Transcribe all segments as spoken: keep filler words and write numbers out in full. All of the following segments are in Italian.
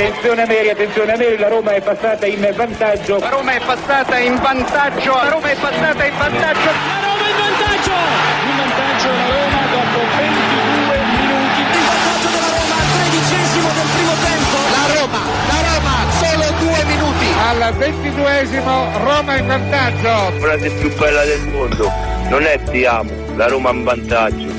Attenzione a Meri, attenzione a Meri, la Roma è passata in vantaggio. La Roma è passata in vantaggio, la Roma è passata in vantaggio. La Roma in vantaggio! In vantaggio la Roma dopo ventidue minuti. Il vantaggio della Roma al tredicesimo del primo tempo. La Roma, la Roma, solo due minuti. Al ventiduesimo Roma in vantaggio. La frase più bella del mondo, non è ti amo, la Roma in vantaggio.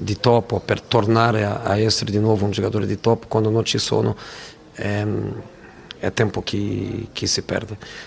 di top o per tornare a, a essere di nuovo un giocatore di top quando non ci sono ehm, è tempo che, che si perde.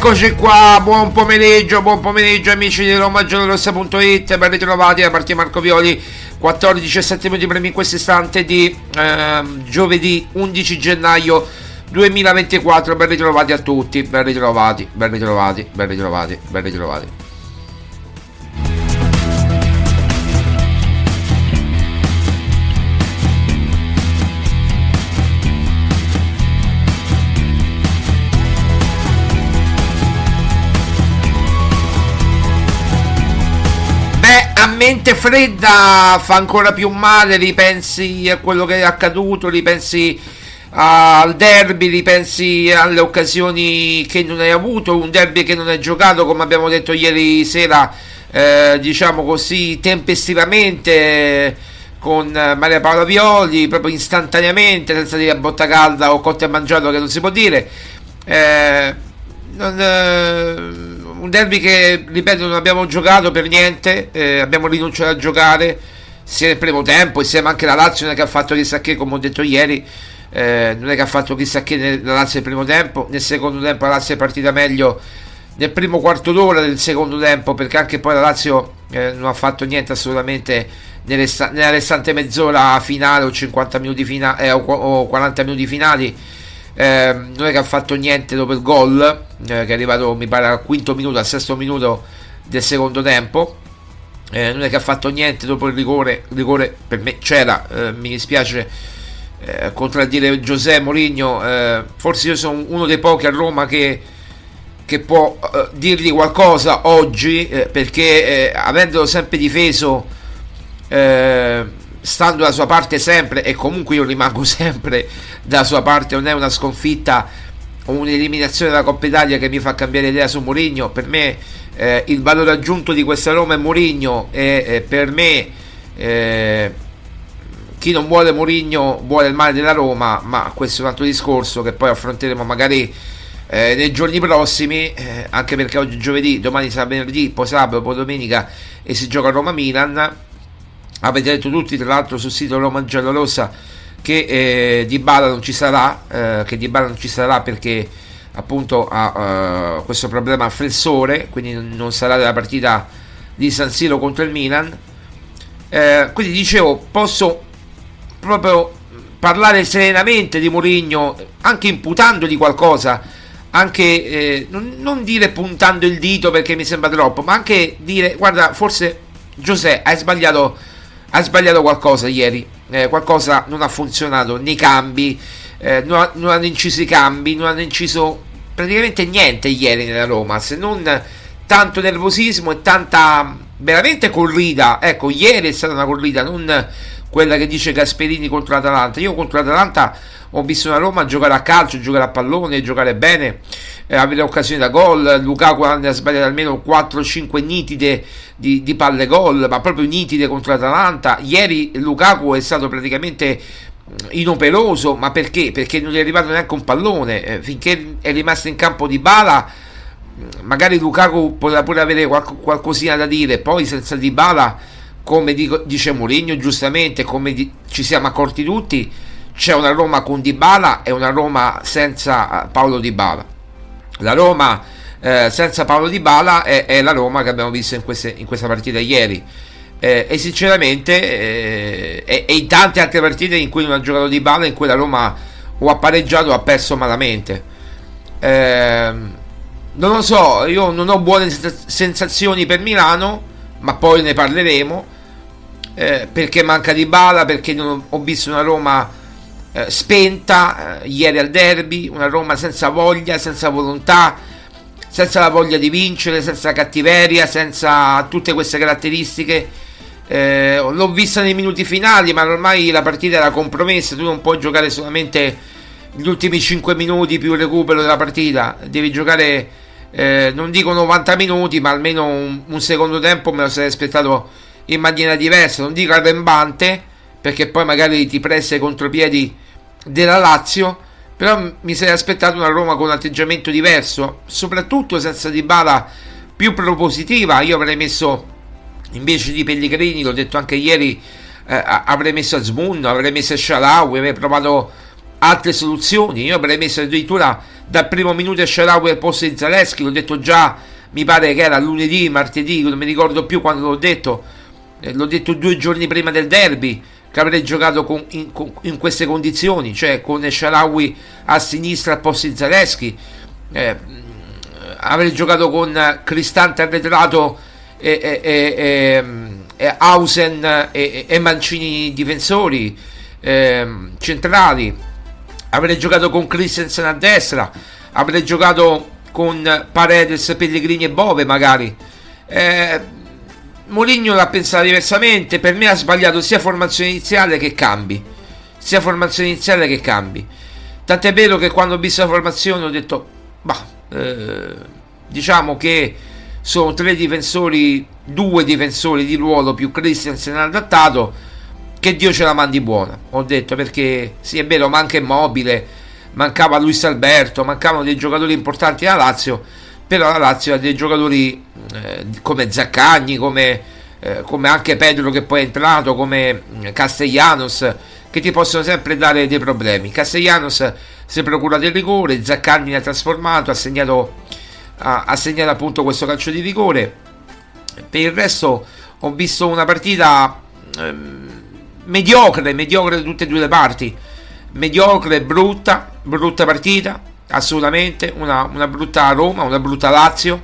Eccoci qua, buon pomeriggio, buon pomeriggio amici di Roma Giallorossa punto it, ben ritrovati da parte di Marco Violi, quattordici e sette minuti primi in questo istante di eh, giovedì undici gennaio duemilaventiquattro, ben ritrovati a tutti, ben ritrovati, ben ritrovati, ben ritrovati, ben ritrovati. Mente fredda fa ancora più male, ripensi a quello che è accaduto, ripensi al derby, ripensi alle occasioni che non hai avuto, un derby che non hai giocato come abbiamo detto ieri sera, eh, diciamo così tempestivamente con Maria Paola Violi, proprio istantaneamente senza dire a botta calda o cotta e mangiato che non si può dire, eh, non... Eh, un derby che, ripeto, non abbiamo giocato per niente, eh, abbiamo rinunciato a giocare sia nel primo tempo, insieme anche la Lazio non è che ha fatto chissà che, come ho detto ieri, eh, non è che ha fatto chissà che nel, la Lazio nel primo tempo, nel secondo tempo la Lazio è partita meglio nel primo quarto d'ora del secondo tempo, perché anche poi la Lazio eh, non ha fatto niente assolutamente nelle, nella restante mezz'ora finale o cinquanta minuti finali eh, o quaranta minuti finali, eh, non è che ha fatto niente dopo il gol, eh, che è arrivato mi pare al quinto minuto, al sesto minuto del secondo tempo. Eh, non è che ha fatto niente dopo il rigore, rigore per me c'era, eh, mi dispiace eh, contraddire Giuseppe Mourinho, eh, forse io sono uno dei pochi a Roma che, che può eh, dirgli qualcosa oggi, eh, perché eh, avendolo sempre difeso, eh, stando dalla sua parte sempre, e comunque io rimango sempre dalla sua parte, non è una sconfitta o un'eliminazione della Coppa Italia che mi fa cambiare idea su Mourinho. Per me Eh, il valore aggiunto di questa Roma è Mourinho, e eh, per me eh, chi non vuole Mourinho vuole il male della Roma, ma questo è un altro discorso che poi affronteremo magari eh, nei giorni prossimi, eh, anche perché oggi è giovedì, domani sarà venerdì, poi sabato, poi domenica, e si gioca Roma-Milan. Avete detto tutti tra l'altro sul sito Roma Giallorossa che eh, Dybala non ci sarà, eh, che Dybala non ci sarà perché appunto ha uh, questo problema al flessore, quindi non sarà della partita di San Siro contro il Milan. Eh, quindi dicevo, posso proprio parlare serenamente di Mourinho, anche imputandogli qualcosa, anche eh, non, non dire puntando il dito perché mi sembra troppo, ma anche dire guarda, forse Giuseppe hai sbagliato, hai sbagliato qualcosa ieri, eh, qualcosa non ha funzionato nei cambi, eh, non, non hanno inciso i cambi, non hanno inciso praticamente niente ieri nella Roma, se non tanto nervosismo e tanta veramente corrida. Ecco, ieri è stata una corrida, non quella che dice Gasperini contro l'Atalanta. Io contro l'Atalanta ho visto una Roma giocare a calcio, giocare a pallone, giocare bene, eh, avere occasioni da gol. Lukaku ne ha sbagliato almeno quattro cinque nitide di, di palle gol, ma proprio nitide contro l'Atalanta. Ieri Lukaku è stato praticamente inoperoso, ma perché? Perché non gli è arrivato neanche un pallone, eh, finché è rimasto in campo Dybala magari Lukaku potrà pure avere qualc- qualcosina da dire, poi senza Dybala, come dico, dice Mourinho giustamente, come di- ci siamo accorti tutti, c'è una Roma con Dybala e una Roma senza Paolo Dybala. La Roma eh, senza Paolo Dybala è-, è la Roma che abbiamo visto in, queste- in questa partita ieri. Eh, e sinceramente eh, e, e in tante altre partite in cui non ha giocato Dybala, in cui la Roma o ha pareggiato o ha perso malamente, eh, non lo so, io non ho buone sensazioni per Milano, ma poi ne parleremo, eh, perché manca Dybala, perché non ho visto una Roma eh, spenta eh, ieri al derby, una Roma senza voglia, senza volontà, senza la voglia di vincere, senza cattiveria, senza tutte queste caratteristiche. Eh, l'ho vista nei minuti finali, ma ormai la partita era compromessa, tu non puoi giocare solamente gli ultimi cinque minuti più il recupero della partita, devi giocare eh, non dico novanta minuti, ma almeno un, un secondo tempo me lo sarei aspettato in maniera diversa, non dico arrembante, perché poi magari ti pressa i contropiedi della Lazio, però mi sarei aspettato una Roma con un atteggiamento diverso, soprattutto senza Dybala, più propositiva. Io avrei messo, invece di Pellegrini, l'ho detto anche ieri, eh, avrei messo Azmoun, avrei messo Shaarawy, avrei provato altre soluzioni. Io avrei messo addirittura dal primo minuto Shaarawy al posto di Zalewski, l'ho detto già, mi pare che era lunedì, martedì, non mi ricordo più quando l'ho detto, eh, l'ho detto due giorni prima del derby, che avrei giocato con, in, con, in queste condizioni, cioè con El Shaarawy a sinistra al posto di Zalewski, eh, avrei giocato con Cristante arretrato e, e, e, e Hausen e, e Mancini difensori eh, centrali, avrei giocato con Christensen a destra, avrei giocato con Paredes, Pellegrini e Bove magari. eh, Mourinho l'ha pensata diversamente, per me ha sbagliato sia formazione iniziale che cambi, sia formazione iniziale che cambi, tant'è vero che quando ho visto la formazione ho detto bah, eh, diciamo che sono tre difensori, due difensori di ruolo più Christensen adattato, che Dio ce la mandi buona, ho detto, perché sì è vero manca Immobile, mancava Luis Alberto, mancavano dei giocatori importanti alla Lazio, però la Lazio ha dei giocatori eh, come Zaccagni, come, eh, come anche Pedro che poi è entrato, come Castellanos, che ti possono sempre dare dei problemi. Castellanos si è procurato il rigore, Zaccagni l'ha trasformato, ha segnato, ha, ha segnato appunto questo calcio di rigore. Per il resto ho visto una partita ehm, mediocre, mediocre da tutte e due le parti, mediocre, brutta, brutta partita, assolutamente, una, una brutta Roma, una brutta Lazio,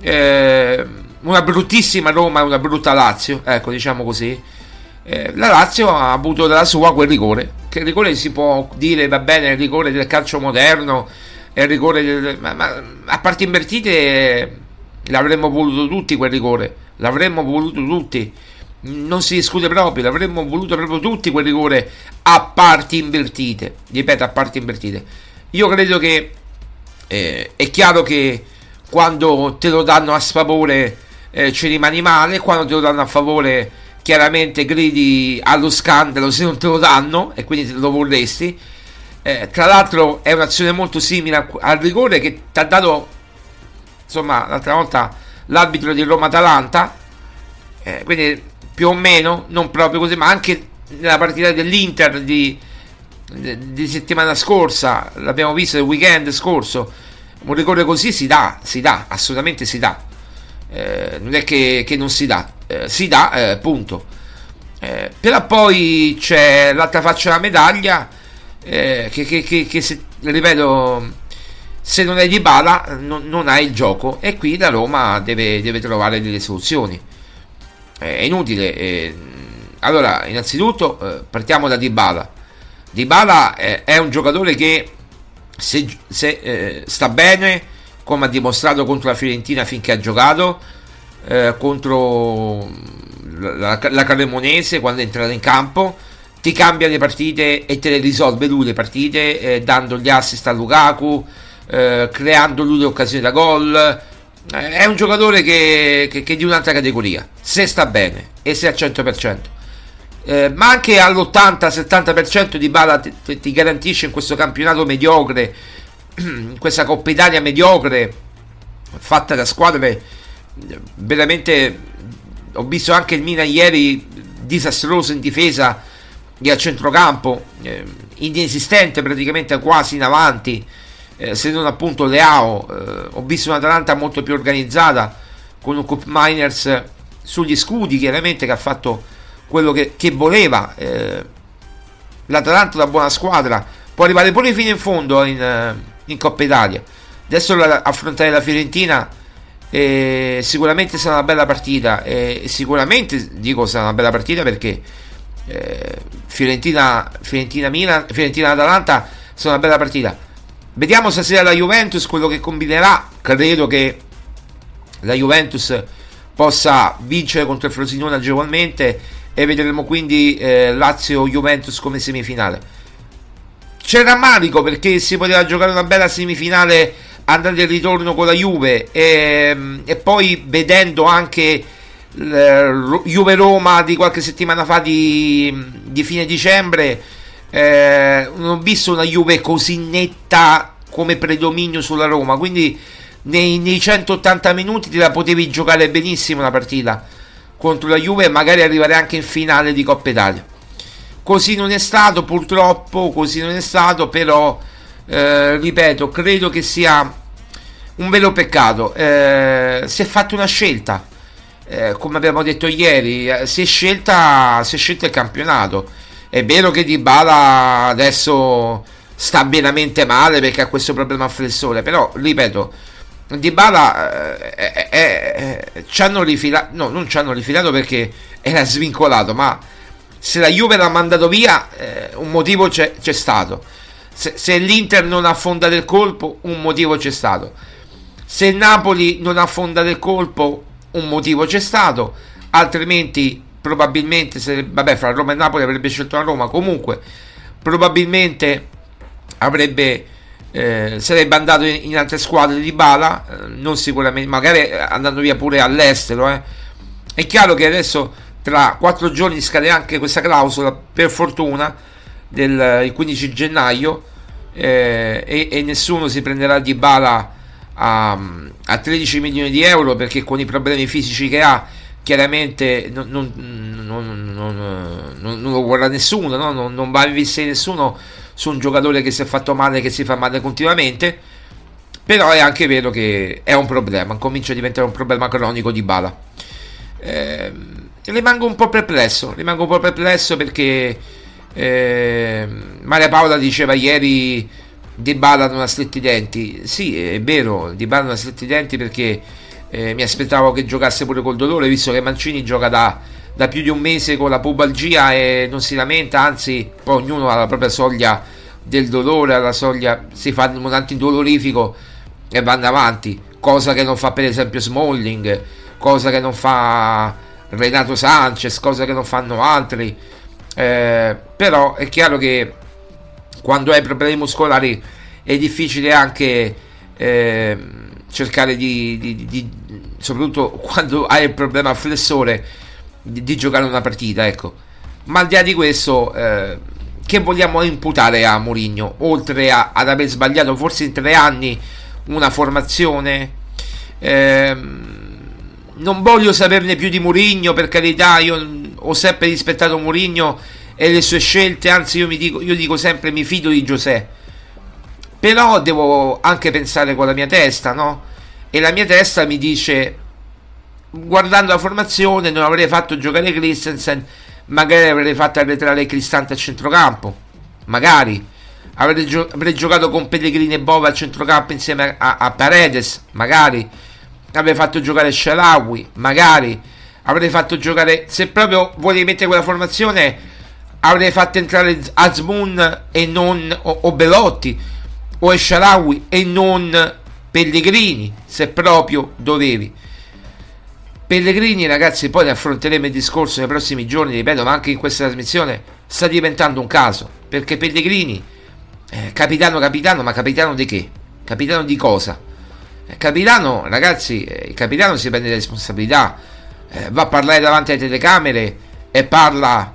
eh, una bruttissima Roma, una brutta Lazio, ecco, diciamo così. Eh, la Lazio ha avuto dalla sua quel rigore, che il rigore si può dire, va bene, il rigore del calcio moderno, il rigore del, ma, ma a parti invertite l'avremmo voluto tutti quel rigore, l'avremmo voluto tutti, non si discute proprio, l'avremmo voluto proprio tutti quel rigore a parti invertite, ripeto, a parti invertite. Io credo che eh, è chiaro che quando te lo danno a sfavore eh, ci rimani male, quando te lo danno a favore chiaramente gridi allo scandalo se non te lo danno e quindi te lo vorresti. Eh, tra l'altro è un'azione molto simile al rigore che ti ha dato, insomma, l'altra volta l'arbitro di Roma-Atalanta, eh, quindi più o meno, non proprio così, ma anche nella partita dell'Inter di, di settimana scorsa, l'abbiamo visto il weekend scorso, un rigore così si dà, si dà, assolutamente si dà, eh, non è che, che non si dà, eh, si dà, eh, punto. Eh, però poi c'è l'altra faccia della medaglia, eh, che, che, che, che se, ripeto, se non hai Dybala non, non hai il gioco, e qui la Roma deve, deve trovare delle soluzioni. È inutile. Allora, innanzitutto partiamo da Dybala. Dybala è un giocatore che se, se eh, sta bene, come ha dimostrato contro la Fiorentina finché ha giocato, eh, contro la, la Cremonese quando è entrato in campo, ti cambia le partite e te le risolve lui le partite, eh, dando gli assist a Lukaku, eh, creando lui le occasioni da gol. È un giocatore che, che, che di un'altra categoria, se sta bene e se al cento per cento, eh, ma anche all'ottanta settanta per cento Dybala ti, ti garantisce in questo campionato mediocre, in questa Coppa Italia mediocre fatta da squadre veramente. Ho visto anche il Milan ieri disastroso in difesa e a centrocampo, eh, inesistente praticamente, quasi in avanti. Eh, se non appunto Leao, eh, ho visto un'Atalanta molto più organizzata, con un Cup Miners sugli scudi, chiaramente, che ha fatto quello che, che voleva. Eh, L'Atalanta è una buona squadra, può arrivare pure fino in fondo in, in Coppa Italia. Adesso la, affrontare la Fiorentina, eh, sicuramente sarà una bella partita, eh, sicuramente dico sarà una bella partita perché eh, Fiorentina, Fiorentina Milan, Fiorentina Atalanta sono una bella partita. Vediamo stasera la Juventus quello che combinerà. Credo che la Juventus possa vincere contro il Frosinone agevolmente e vedremo quindi eh, Lazio-Juventus come semifinale. C'è rammarico perché si poteva giocare una bella semifinale andata e ritorno con la Juve, e, e poi vedendo anche Juve-Roma di qualche settimana fa di, di fine dicembre, Eh, non ho visto una Juve così netta come predominio sulla Roma, quindi nei, nei centottanta minuti te la potevi giocare benissimo la partita contro la Juve e magari arrivare anche in finale di Coppa Italia. Così non è stato, purtroppo così non è stato, però eh, ripeto, credo che sia un vero peccato. Eh, si è fatta una scelta, eh, come abbiamo detto ieri, eh, si è scelta, si è scelta il campionato. È vero che Dybala adesso sta veramente male perché ha questo problema al flessore, però ripeto, Dybala eh, eh, eh, ci hanno rifilato, no, non ci hanno rifilato perché era svincolato, ma se la Juve l'ha mandato via, eh, un motivo c'è, c'è stato. Se, se l'Inter non ha affondato il colpo, un motivo c'è stato. Se il Napoli non ha affondato il colpo, un motivo c'è stato, altrimenti probabilmente se, vabbè, fra Roma e Napoli avrebbe scelto la Roma, comunque probabilmente avrebbe eh, sarebbe andato in, in altre squadre Dybala, eh, non sicuramente, magari andando via pure all'estero. eh. È chiaro che adesso tra quattro giorni scade anche questa clausola, per fortuna, del il quindici gennaio, eh, e, e nessuno si prenderà Dybala a, a tredici milioni di euro perché con i problemi fisici che ha chiaramente non, non, non, non, non, non lo guarda nessuno, no? non, non va a investire nessuno su un giocatore che si è fatto male, che si fa male continuamente. Però è anche vero che è un problema, comincia a diventare un problema cronico Dybala, eh, rimango un po' perplesso, rimango un po' perplesso perché eh, Maria Paola diceva ieri Dybala non ha stretti i denti. Sì, è vero, Dybala non ha stretti i denti perché eh, mi aspettavo che giocasse pure col dolore, visto che Mancini gioca da, da più di un mese con la pubalgia e non si lamenta, anzi poi ognuno ha la propria soglia del dolore, alla soglia si fa un antidolorifico e vanno avanti, cosa che non fa per esempio Smalling, cosa che non fa Renato Sanchez, cosa che non fanno altri, eh, però è chiaro che quando hai problemi muscolari è difficile anche eh, cercare di, di, di, soprattutto quando hai il problema flessore, di, di giocare una partita, ecco. Ma al di là di questo, eh, che vogliamo imputare a Mourinho, oltre a, ad aver sbagliato forse in tre anni una formazione? Eh, non voglio saperne più di Mourinho, per carità, io ho sempre rispettato Mourinho e le sue scelte, anzi io, mi dico, io dico sempre mi fido di Giuseppe, però devo anche pensare con la mia testa, no? E la mia testa mi dice, guardando la formazione, non avrei fatto giocare Christensen, magari avrei fatto arretrare Cristante a centrocampo, magari avrei, gio- avrei giocato con Pellegrini e Bove a centrocampo insieme a, a Paredes, magari avrei fatto giocare Shaarawy, magari avrei fatto giocare, se proprio volevi mettere quella formazione, avrei fatto entrare Azmoun e non o, o Belotti o El Shaarawy e non Pellegrini, se proprio dovevi. Pellegrini, ragazzi, poi ne affronteremo il discorso nei prossimi giorni, ripeto, ma anche in questa trasmissione, sta diventando un caso, perché Pellegrini eh, capitano capitano ma capitano di che? Capitano di cosa? Capitano, ragazzi, il capitano si prende le responsabilità, eh, va a parlare davanti alle telecamere e parla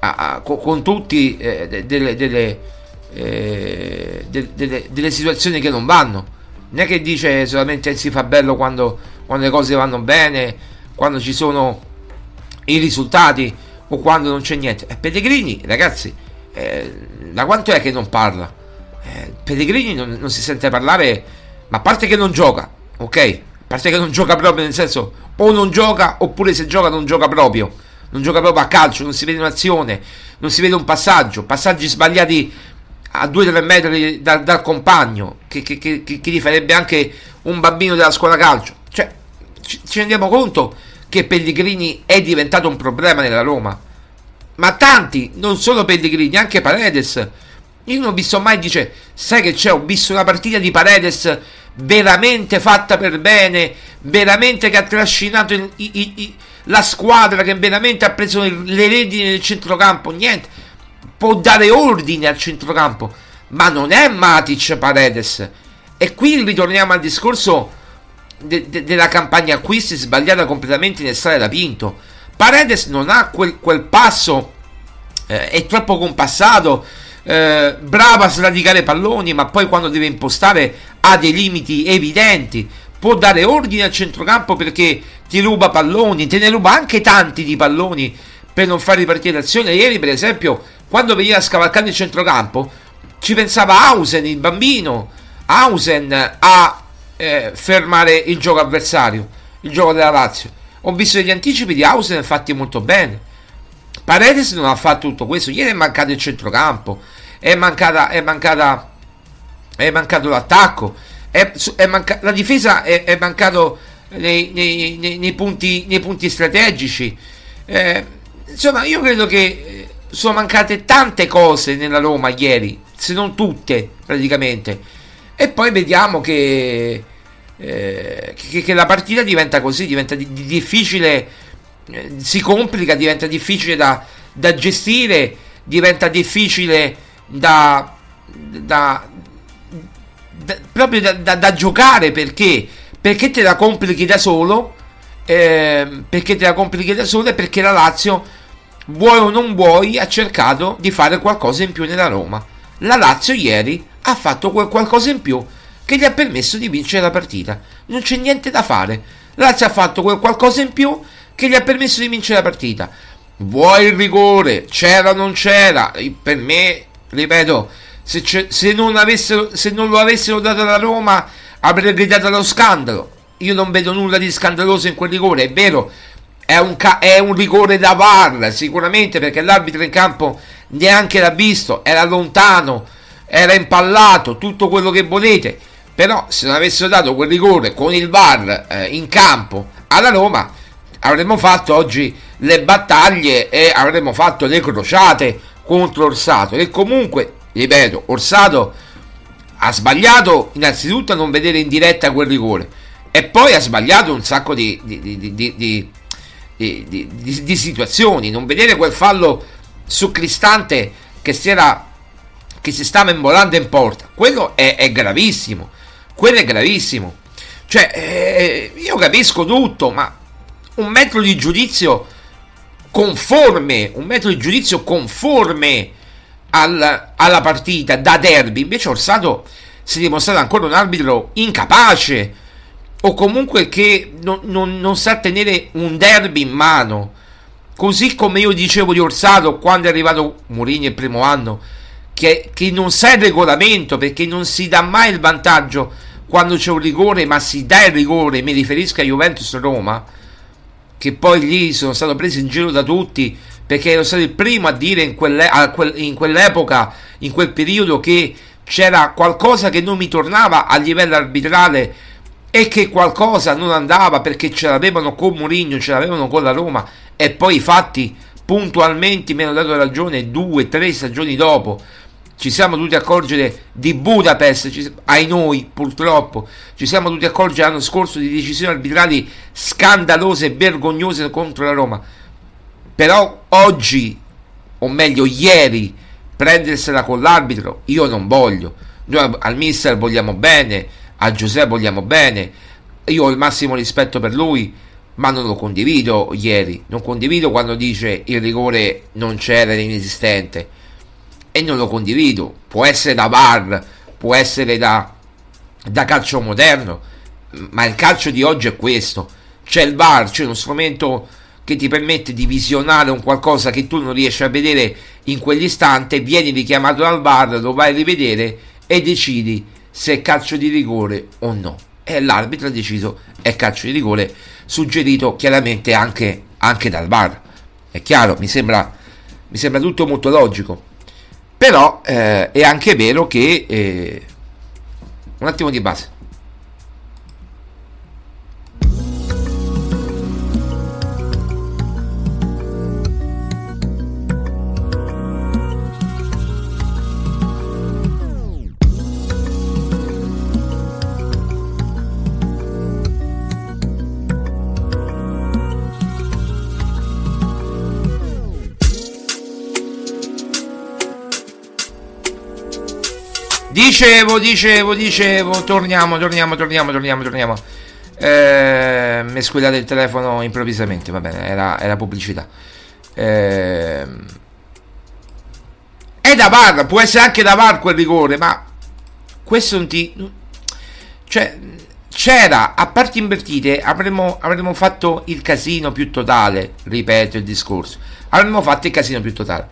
A, a, con, con tutti eh, de, de, de, de, eh, de, de, de, delle situazioni che non vanno, non è che dice solamente si fa bello quando, quando le cose vanno bene, quando ci sono i risultati o quando non c'è niente. eh, Pellegrini, ragazzi, eh, da quanto è che non parla? eh, Pellegrini non, non si sente parlare, ma a parte che non gioca, ok? A parte che non gioca proprio, nel senso o non gioca oppure se gioca non gioca proprio non gioca proprio a calcio, non si vede un'azione, non si vede un passaggio, passaggi sbagliati a due tre metri da, dal compagno, che, che, che, che gli farebbe anche un bambino della scuola calcio. Cioè, ci, ci rendiamo conto che Pellegrini è diventato un problema nella Roma, ma tanti, non solo Pellegrini, anche Paredes. Io non ho visto mai, dice, sai che c'è, ho visto una partita di Paredes veramente fatta per bene, veramente che ha trascinato il, il, il, la squadra, che veramente ha preso le redini del centrocampo. Niente, può dare ordine al centrocampo, ma non è Matic Paredes. E qui ritorniamo al discorso de, de, della campagna acquisti sbagliata completamente in estate da Pinto. Paredes non ha quel, quel passo, eh, è troppo compassato, eh, bravo a sradicare palloni, ma poi quando deve impostare ha dei limiti evidenti. Può dare ordine al centrocampo perché ti ruba palloni, te ne ruba anche tanti di palloni per non far ripartire l'azione. Ieri, per esempio, quando veniva scavalcando il centrocampo, ci pensava Hausen, il bambino Hausen, a eh, fermare il gioco avversario, il gioco della Lazio. Ho visto degli anticipi di Hausen fatti molto bene. Paredes non ha fatto tutto questo. Ieri è mancato il centrocampo, è mancata, è mancata, è mancato l'attacco. È, è manca- la difesa è, è mancato nei, nei, nei, nei, punti, nei punti strategici, eh, insomma io credo che sono mancate tante cose nella Roma ieri, se non tutte praticamente, e poi vediamo che, eh, che, che la partita diventa così, diventa di, di difficile, eh, si complica, diventa difficile da, da gestire, diventa difficile da, da Da, proprio da, da, da giocare, perché perché te la complichi da solo, eh, perché te la complichi da solo e perché la Lazio, vuoi o non vuoi, ha cercato di fare qualcosa in più nella Roma. La Lazio ieri ha fatto quel qualcosa in più che gli ha permesso di vincere la partita, non c'è niente da fare. La Lazio ha fatto quel qualcosa in più che gli ha permesso di vincere la partita. Vuoi il rigore, c'era o non c'era, per me, ripeto, Se, se, non avessero, se non lo avessero dato alla Roma avrei gridato allo scandalo. Io non vedo nulla di scandaloso in quel rigore, è vero, è un, ca- è un rigore da V A R sicuramente, perché l'arbitro in campo neanche l'ha visto, era lontano, era impallato, tutto quello che volete, però se non avessero dato quel rigore con il V A R eh, in campo alla Roma, avremmo fatto oggi le battaglie e avremmo fatto le crociate contro Orsato, che comunque, ripeto, Orsato ha sbagliato innanzitutto a non vedere in diretta quel rigore e poi ha sbagliato un sacco di, di, di, di, di, di, di, di situazioni, non vedere quel fallo su Cristante che si era che si stava imbolando in porta, quello è, è gravissimo, quello è gravissimo, cioè eh, io capisco tutto, ma un metro di giudizio conforme, un metro di giudizio conforme al, alla partita da derby. Invece Orsato si è dimostrato ancora un arbitro incapace, o comunque che non, non, non sa tenere un derby in mano, così come io dicevo di Orsato quando è arrivato Mourinho il primo anno, Che, che non sa il regolamento, perché non si dà mai il vantaggio quando c'è un rigore, ma si dà il rigore. Mi riferisco a Juventus Roma, che poi lì sono stato preso in giro da tutti, perché ero stato il primo a dire in, quelle, a quel, in quell'epoca, in quel periodo, che c'era qualcosa che non mi tornava a livello arbitrale e che qualcosa non andava, perché ce l'avevano con Mourinho, ce l'avevano con la Roma, e poi i fatti puntualmente mi hanno dato ragione due, tre stagioni dopo. Ci siamo dovuti accorgere di Budapest, ci, ai noi purtroppo ci siamo dovuti accorgere l'anno scorso di decisioni arbitrali scandalose e vergognose contro la Roma, però oggi, o meglio ieri, prendersela con l'arbitro io non voglio. Noi al mister vogliamo bene, a Giuseppe vogliamo bene, io ho il massimo rispetto per lui, ma non lo condivido ieri, non condivido quando dice il rigore non c'era, era inesistente, e non lo condivido, può essere da V A R, può essere da, da calcio moderno, ma il calcio di oggi è questo, c'è il V A R, c'è uno strumento che ti permette di visionare un qualcosa che tu non riesci a vedere in quell'istante, vieni richiamato dal V A R, lo vai a rivedere e decidi se è calcio di rigore o no, e l'arbitro ha deciso è calcio di rigore, suggerito chiaramente anche, anche dal V A R, è chiaro, mi sembra, mi sembra tutto molto logico. Però eh, è anche vero che eh... un attimo di base. Dicevo, dicevo, dicevo, torniamo, torniamo, torniamo, torniamo, torniamo. Eh, mi è squillato il telefono improvvisamente, va bene, era, era pubblicità. Eh, è da V A R, può essere anche da V A R quel rigore, ma questo non ti... Cioè, c'era, a parti invertite, avremmo, avremmo fatto il casino più totale, ripeto il discorso. Avremmo fatto il casino più totale.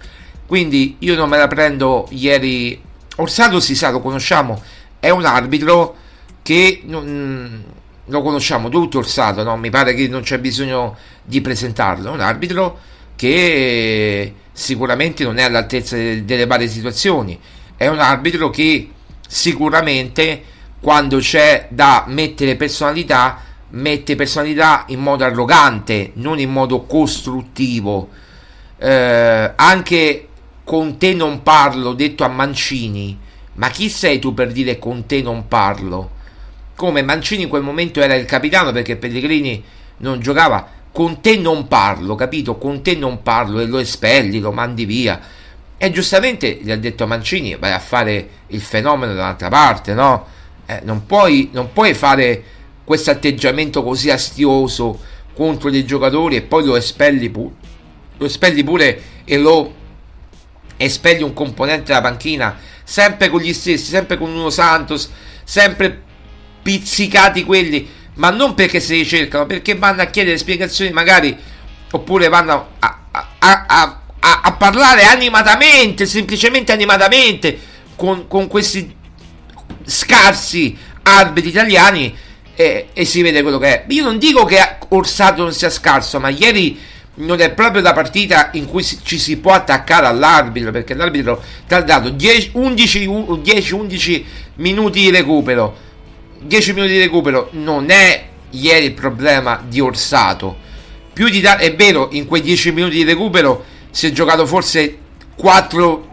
Quindi io non me la prendo ieri... Orsato si sa, lo conosciamo, è un arbitro che non, lo conosciamo tutto Orsato, no? Mi pare che non c'è bisogno di presentarlo, è un arbitro che sicuramente non è all'altezza delle varie situazioni, è un arbitro che sicuramente quando c'è da mettere personalità mette personalità in modo arrogante, non in modo costruttivo. Eh, anche con te non parlo, detto a Mancini, ma chi sei tu per dire con te non parlo? Come Mancini in quel momento era il capitano, perché Pellegrini non giocava, con te non parlo, capito? Con te non parlo, e lo espelli, lo mandi via, e giustamente gli ha detto a Mancini vai a fare il fenomeno dall'altra parte, no? Eh, non puoi, non puoi fare questo atteggiamento così astioso contro dei giocatori e poi lo espelli pure, lo espelli pure e lo espelli un componente della panchina, sempre con gli stessi, sempre con uno Santos, sempre pizzicati quelli, ma non perché se li cercano, perché vanno a chiedere spiegazioni magari, oppure vanno a, a, a, a, a parlare animatamente, semplicemente animatamente con, con questi scarsi arbitri italiani e, e si vede quello che è. Io non dico che Orsato non sia scarso, ma ieri non è proprio la partita in cui ci si può attaccare all'arbitro, perché l'arbitro ti ha dato dieci undici minuti di recupero, dieci minuti di recupero. Non è ieri il problema di Orsato, più di da- è vero, in quei dieci minuti di recupero si è giocato forse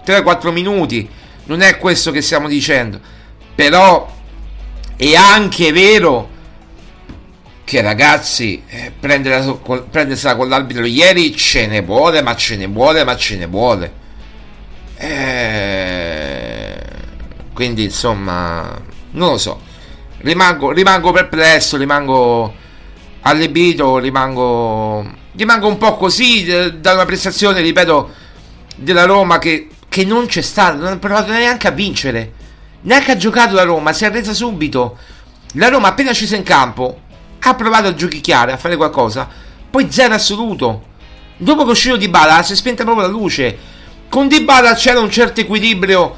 tre quattro minuti, non è questo che stiamo dicendo, però è anche vero che, ragazzi, eh, prendersela con l'arbitro ieri ce ne vuole, ma ce ne vuole, ma ce ne vuole. Eh, quindi, insomma, non lo so. Rimango, rimango perplesso, rimango allibito, rimango, rimango un po' così eh, dalla prestazione, ripeto, della Roma che, che non c'è stata, non ha provato neanche a vincere, neanche ha giocato la Roma, si è arresa subito. La Roma appena scesa in campo ha provato a giochicchiare, a fare qualcosa, poi zero assoluto. Dopo che è uscito Dybala si è spenta proprio la luce. Con Dybala c'era un certo equilibrio,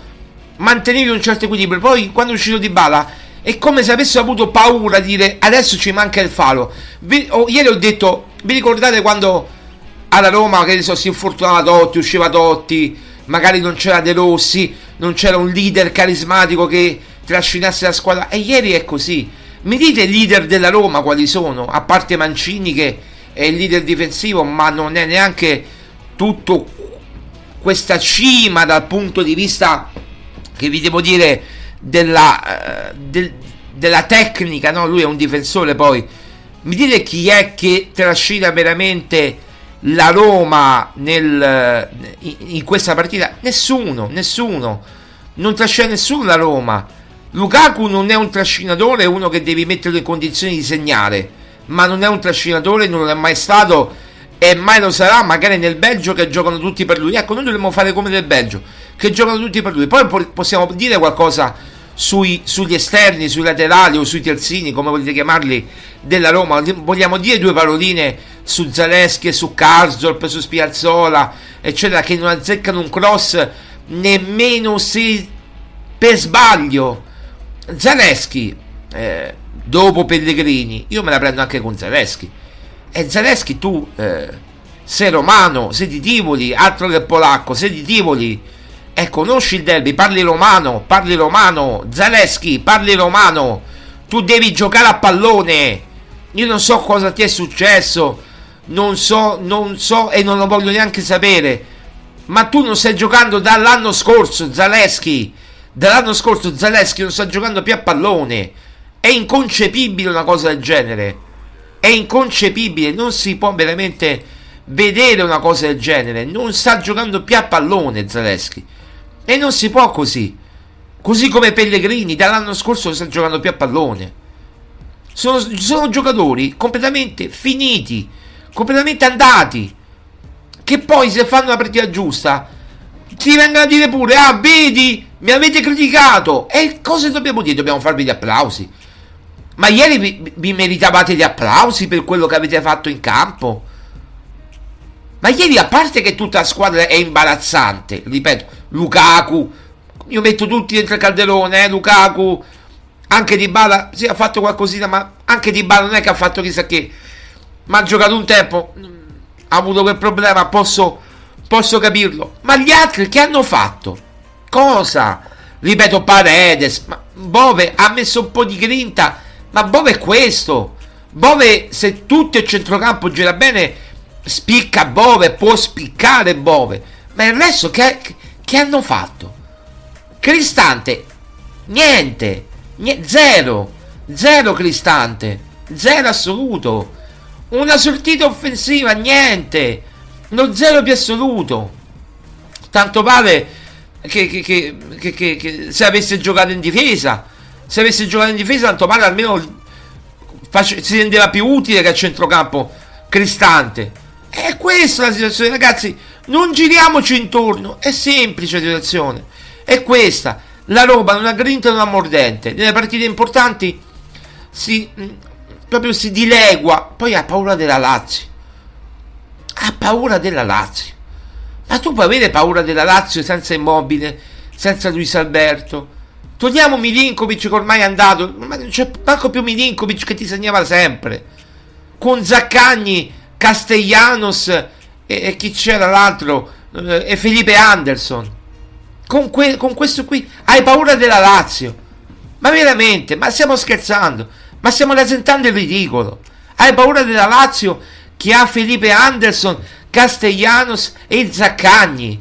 mantenevi un certo equilibrio, poi quando è uscito Dybala è come se avessero avuto paura di dire adesso ci manca il falo. Vi, oh, ieri ho detto, vi ricordate quando alla Roma che so, si infortunava Totti, usciva Totti, magari non c'era De Rossi, non c'era un leader carismatico che trascinasse la squadra, e ieri è così. Mi dite i leader della Roma quali sono? A parte Mancini che è il leader difensivo, ma non è neanche tutto questa cima dal punto di vista, che vi devo dire, della, del, della tecnica, no? Lui è un difensore. Poi mi dite chi è che trascina veramente la Roma nel, in questa partita? Nessuno, nessuno, non trascina nessuno la Roma. Lukaku non è un trascinatore, è uno che devi metterlo in condizioni di segnare, ma non è un trascinatore, non è mai stato e mai lo sarà. Magari nel Belgio che giocano tutti per lui, ecco, noi dovremmo fare come nel Belgio che giocano tutti per lui. Poi possiamo dire qualcosa sui, sugli esterni, sui laterali o sui terzini, come volete chiamarli, della Roma. Vogliamo dire due paroline su Zalewski e su Karsdorp, su Spiazzola eccetera, che non azzeccano un cross nemmeno se per sbaglio. Zalewski, eh, dopo Pellegrini, io me la prendo anche con Zalewski. E Zalewski tu, eh, sei romano, sei di Tivoli, altro che polacco, sei di Tivoli e conosci il derby, parli romano, parli romano, Zalewski, parli romano, tu devi giocare a pallone. Io non so cosa ti è successo, non so, non so e non lo voglio neanche sapere, ma tu non stai giocando dall'anno scorso, Zalewski. Dall'anno scorso Zalewski non sta giocando più a pallone. È inconcepibile una cosa del genere. È inconcepibile, non si può veramente vedere una cosa del genere. Non sta giocando più a pallone Zalewski. E non si può così. Così come Pellegrini dall'anno scorso non sta giocando più a pallone. Sono, sono giocatori completamente finiti, completamente andati, che poi se fanno la partita giusta ti vengono a dire pure: ah, vedi, mi avete criticato. E cosa dobbiamo dire? Dobbiamo farvi gli applausi? Ma ieri vi, vi meritavate gli applausi per quello che avete fatto in campo? Ma ieri, a parte che tutta la squadra è imbarazzante, ripeto, Lukaku, io metto tutti dentro il calderone, eh, Lukaku, anche Dybala, sì, ha fatto qualcosina, ma anche Dybala non è che ha fatto chissà che, ma ha giocato un tempo, ha avuto quel problema, posso, posso capirlo. Ma gli altri che hanno fatto? Cosa? Ripeto, Paredes, ma Bove ha messo un po' di grinta, ma Bove è questo. Bove, se tutto il centrocampo gira bene, spicca Bove, può spiccare Bove, ma il resto che, che hanno fatto? Cristante, niente, niente, zero, zero Cristante, zero assoluto, una sortita offensiva, niente, lo zero più assoluto, tanto vale. Che, che, che, che, che se avesse giocato in difesa, se avesse giocato in difesa, tanto male, almeno face, si rendeva più utile che a centrocampo Cristante. E questa è la situazione, ragazzi. Non giriamoci intorno, è semplice la situazione. È questa. La Roma non ha grinta, non ha mordente. Nelle partite importanti si proprio si dilegua. Poi ha paura della Lazio. Ha paura della Lazio. Ma tu puoi avere paura della Lazio senza Immobile, senza Luis Alberto? Togliamo Milinkovic, che ormai è andato, ormai non c'è manco più Milinkovic che ti segnava sempre, con Zaccagni, Castellanos e, e chi c'era l'altro, e Felipe Anderson. Con, que, con questo qui hai paura della Lazio? Ma veramente, ma stiamo scherzando, ma stiamo rasentando il ridicolo. Hai paura della Lazio che ha Felipe Anderson, Castellanos e Zaccagni?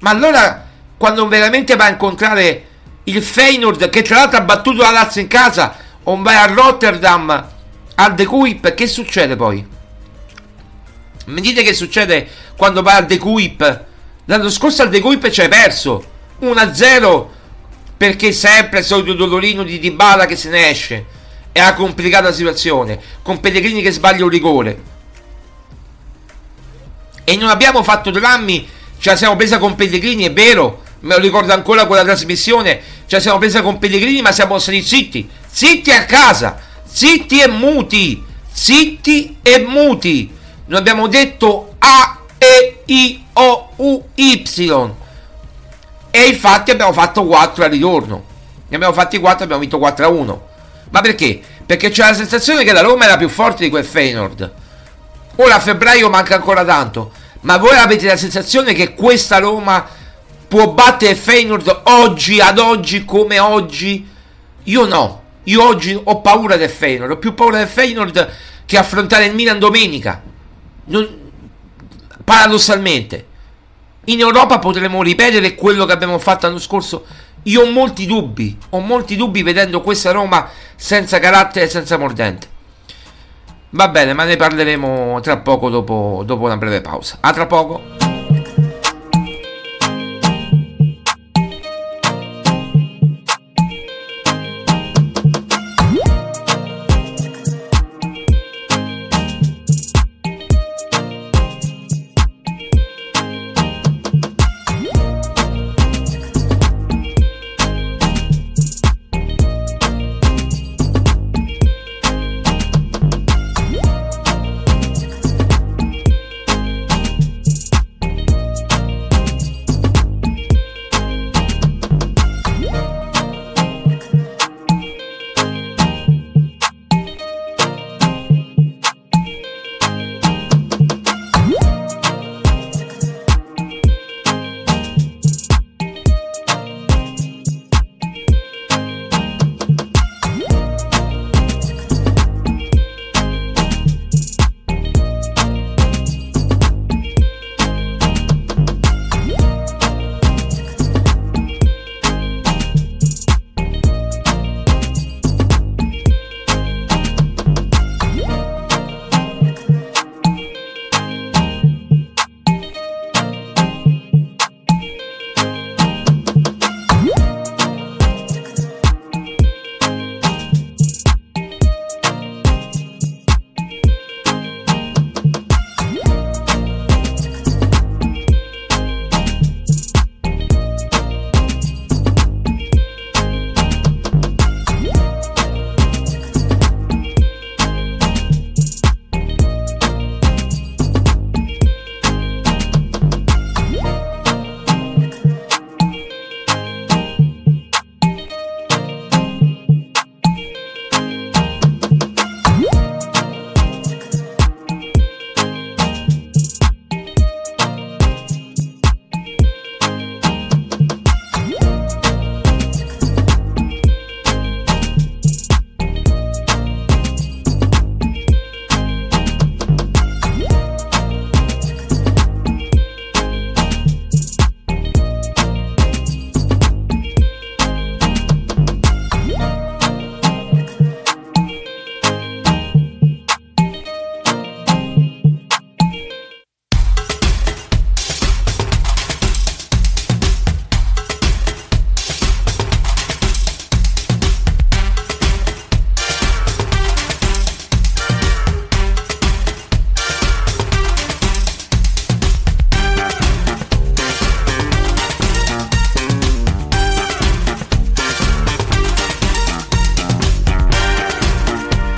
Ma allora, quando veramente va a incontrare il Feyenoord, che tra l'altro ha battuto la Lazio in casa, o vai a Rotterdam al De Kuip, che succede poi? Mi dite che succede quando vai al De Kuip? L'anno scorso al De Kuip ci hai perso uno a zero, perché sempre il solito dolorino di Dybala che se ne esce e ha complicato la situazione, con Pellegrini che sbaglia un rigore, e non abbiamo fatto drammi, ce la siamo presa con Pellegrini, è vero, me lo ricordo ancora quella trasmissione, ce la siamo presa con Pellegrini, ma siamo stati zitti, zitti a casa, zitti e muti, zitti e muti. Noi abbiamo detto A, E, I, O, U, Y, e infatti abbiamo fatto quattro al ritorno, ne abbiamo fatti quattro, abbiamo vinto quattro a uno. Ma perché? Perché c'è la sensazione che la Roma era più forte di quel Feyenoord. Ora a febbraio manca ancora tanto, ma voi avete la sensazione che questa Roma può battere Feyenoord oggi, ad oggi come oggi? Io no, io oggi ho paura del Feyenoord, ho più paura del Feyenoord che affrontare il Milan domenica. Non, paradossalmente in Europa potremo ripetere quello che abbiamo fatto l'anno scorso. Io ho molti dubbi, ho molti dubbi vedendo questa Roma senza carattere, senza mordente. Va bene, ma ne parleremo tra poco, dopo, dopo una breve pausa. A tra poco.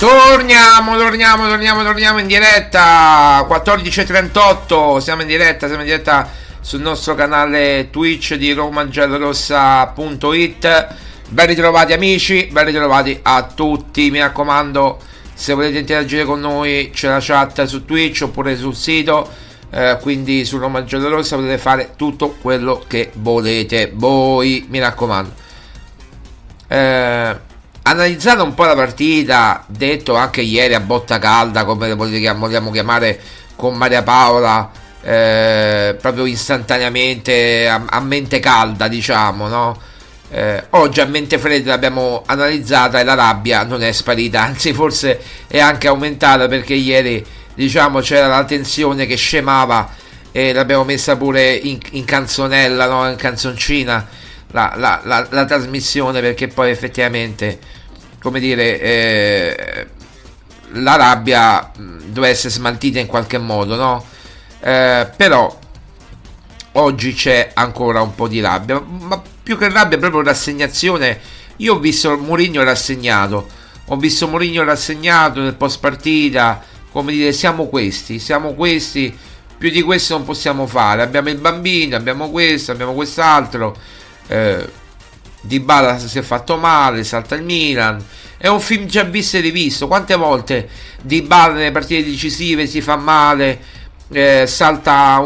Torniamo, torniamo, torniamo, torniamo in diretta, quattordici e trentotto, siamo in diretta, siamo in diretta sul nostro canale Twitch di Roma Giallorossa punto it, Ben ritrovati amici, ben ritrovati a tutti, mi raccomando, se volete interagire con noi c'è la chat su Twitch oppure sul sito, eh, quindi su Roma Giallorossa potete fare tutto quello che volete voi, mi raccomando. Eh, analizzando un po' la partita, detto anche ieri a botta calda, come vogliamo chiamare, con Maria Paola, eh, proprio istantaneamente a, a mente calda, diciamo, no? Eh, oggi a mente fredda l'abbiamo analizzata e la rabbia non è sparita, anzi forse è anche aumentata, perché ieri, diciamo, c'era la tensione che scemava e l'abbiamo messa pure in, in canzonella, no? In canzoncina la, la, la, la trasmissione, perché poi effettivamente, come dire, eh, la rabbia doveva essere smaltita in qualche modo, no? Eh, però oggi c'è ancora un po' di rabbia, ma più che rabbia, proprio rassegnazione. Io ho visto Mourinho rassegnato, ho visto Mourinho rassegnato nel post partita, come dire, siamo questi, siamo questi, più di questo non possiamo fare, abbiamo il bambino, abbiamo questo, abbiamo quest'altro, eh, Dybala si è fatto male, salta il Milan, è un film già visto e rivisto, quante volte Dybala nelle partite decisive si fa male, eh, salta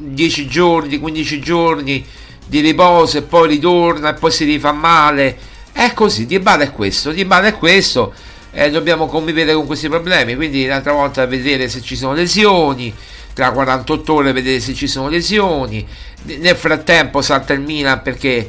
dieci giorni, quindici giorni di riposo e poi ritorna e poi si rifà male. È così, Dybala è questo, Dybala è questo e eh, dobbiamo convivere con questi problemi, quindi l'altra volta vedere se ci sono lesioni, tra quarantotto ore vedere se ci sono lesioni, nel frattempo salta il Milan perché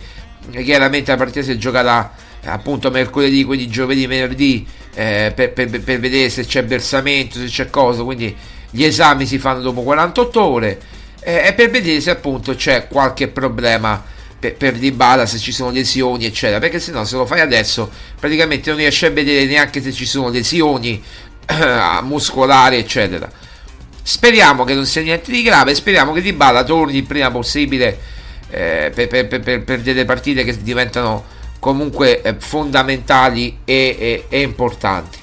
chiaramente la partita si giocherà appunto mercoledì, quindi giovedì, venerdì, eh, per, per, per vedere se c'è versamento, se c'è cosa, quindi gli esami si fanno dopo quarantotto ore e per vedere se appunto c'è qualche problema per, per Dybala, se ci sono lesioni eccetera, perché se no se lo fai adesso praticamente non riesci a vedere neanche se ci sono lesioni eh, muscolari eccetera. Speriamo che non sia niente di grave, speriamo che Dybala torni il prima possibile eh, per, per, per, per delle partite che diventano comunque eh, fondamentali e, e, e importanti.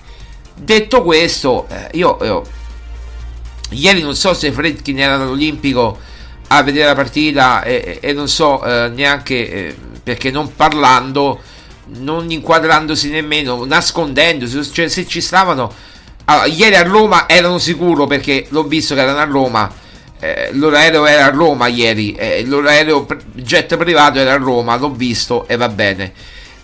Detto questo, eh, io, io ieri non so se Friedkin era all'Olimpico a vedere la partita e, e non so eh, neanche eh, perché non parlando, non inquadrandosi nemmeno, nascondendosi, cioè se ci stavano. Allora, ieri a Roma erano sicuro, perché l'ho visto che erano a Roma, eh, l'aereo era a Roma ieri, eh, l'aereo jet privato era a Roma, l'ho visto e va bene.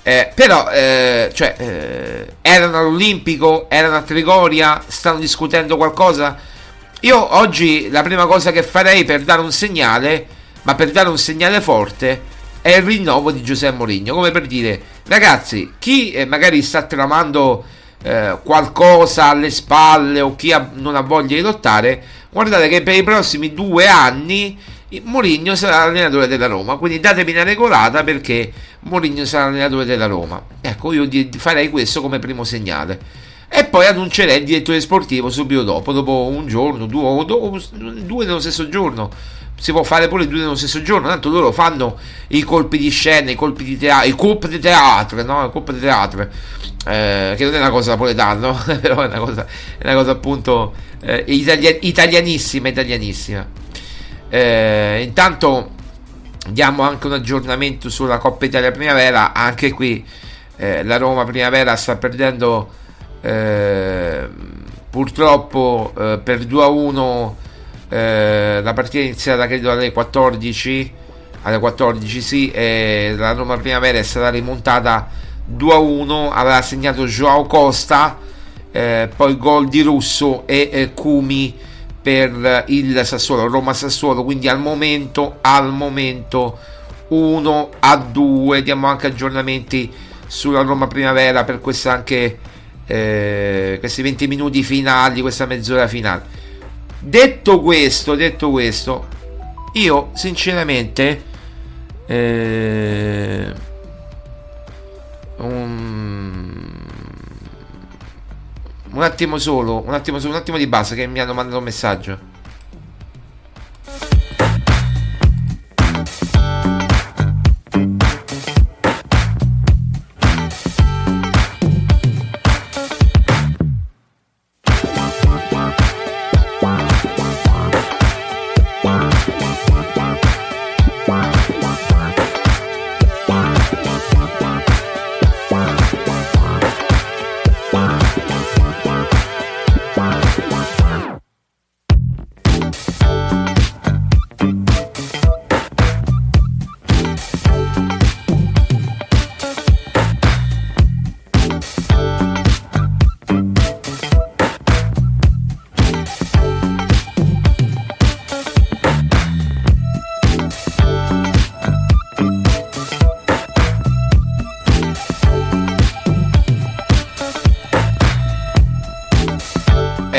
Eh, però eh, cioè, eh, erano all'Olimpico, erano a Trigoria, stanno discutendo qualcosa. Io oggi la prima cosa che farei per dare un segnale, ma per dare un segnale forte, è il rinnovo di Giuseppe Mourinho, come per dire, ragazzi, chi magari sta tramando eh, qualcosa alle spalle o chi ha, non ha voglia di lottare, guardate che per i prossimi due anni Mourinho sarà allenatore della Roma, quindi datemi una regolata perché Mourinho sarà allenatore della Roma. Ecco, io farei questo come primo segnale. E poi annuncerei il direttore sportivo subito dopo, dopo un giorno, due, due, due nello stesso giorno. Si può fare pure due nello stesso giorno, tanto loro fanno i colpi di scena, i colpi di teatro, i colpi di teatro, no? I colpi di teatro, eh, che non è una cosa napoletana, no? Però è una cosa, è una cosa appunto eh, italia- italianissima, italianissima. Eh, intanto diamo anche un aggiornamento sulla Coppa Italia Primavera, anche qui eh, la Roma Primavera sta perdendo. Eh, purtroppo eh, per due a uno eh, la partita è iniziata credo alle quattordici alle quattordici, sì, e la Roma Primavera è stata rimontata due a uno, aveva segnato João Costa, eh, poi gol di Russo e eh, Kumi per il Sassuolo, Roma Sassuolo, quindi al momento al momento uno a due. Diamo anche aggiornamenti sulla Roma Primavera per questa anche Eh, questi venti minuti finali, questa mezz'ora finale. Detto questo, detto questo, io sinceramente eh, um, un attimo solo, un attimo solo, un attimo di base che mi hanno mandato un messaggio.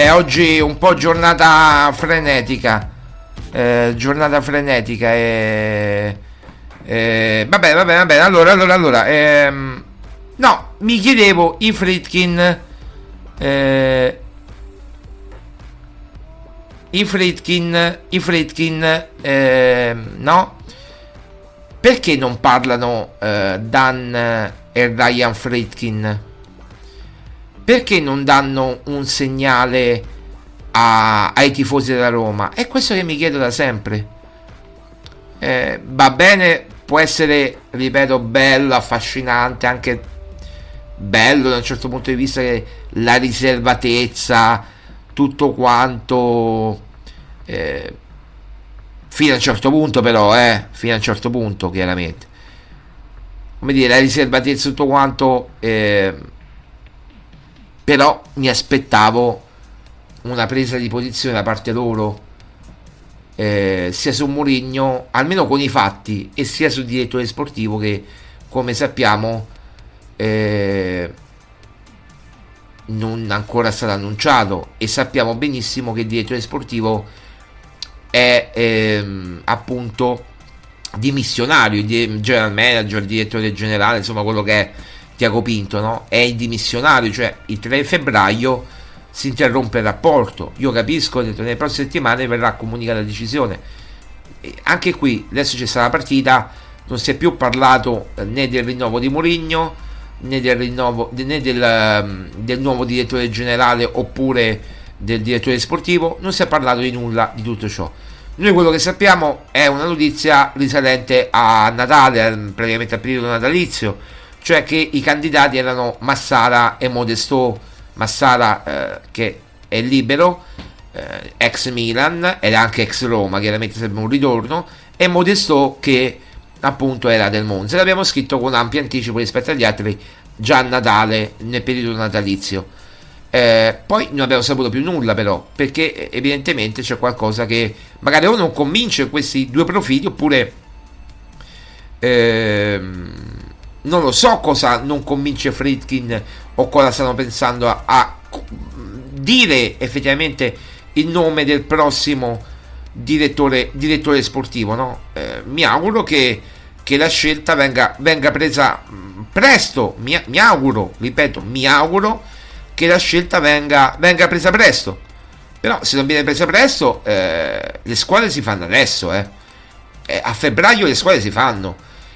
vabbè, oggi un po' giornata frenetica, eh, giornata frenetica e eh, vabbè vabbè vabbè allora allora allora ehm, no, mi chiedevo i Friedkin eh, i Friedkin i Friedkin eh, no, perché non parlano eh, Dan e Ryan Friedkin? Perché non danno un segnale a, ai tifosi della Roma? È questo che mi chiedo da sempre. Eh, va bene, può essere, ripeto, bello, affascinante, anche bello da un certo punto di vista, che la riservatezza, tutto quanto, eh, fino a un certo punto però, eh, fino a un certo punto chiaramente, come dire, la riservatezza, tutto quanto, eh, però mi aspettavo una presa di posizione da parte loro, eh, sia su Mourinho, almeno con i fatti, e sia sul direttore sportivo che, come sappiamo, eh, non ancora stato annunciato, e sappiamo benissimo che il direttore sportivo è ehm, appunto dimissionario, il general manager, il direttore generale, insomma quello che è Thiago Pinto, no? È il dimissionario, cioè il tre febbraio si interrompe il rapporto. Io capisco che nelle prossime settimane verrà comunicata la decisione, e anche qui adesso c'è stata la partita, non si è più parlato né del rinnovo di Mourinho, né del rinnovo, né del, del nuovo direttore generale oppure del direttore sportivo, non si è parlato di nulla di tutto ciò. Noi quello che sappiamo è una notizia risalente a Natale, praticamente a periodo natalizio, cioè che i candidati erano Massara e Modesto. Massara eh, che è libero, eh, ex Milan ed anche ex Roma, chiaramente sarebbe un ritorno, e Modesto che appunto era del Monza. L'abbiamo scritto con ampio anticipo rispetto agli altri, già a Natale, nel periodo natalizio. Eh, poi non abbiamo saputo più nulla però, perché evidentemente c'è qualcosa che magari o non convince questi due profili, oppure ehm, non lo so cosa non convince Friedkin o cosa stanno pensando a, a dire effettivamente il nome del prossimo direttore, direttore sportivo, no? Eh, mi auguro che, che la scelta venga, venga presa presto, mi, mi auguro, ripeto, mi auguro che la scelta venga, venga presa presto, però se non viene presa presto, eh, le squadre si fanno adesso, eh. Eh, a febbraio le squadre si fanno,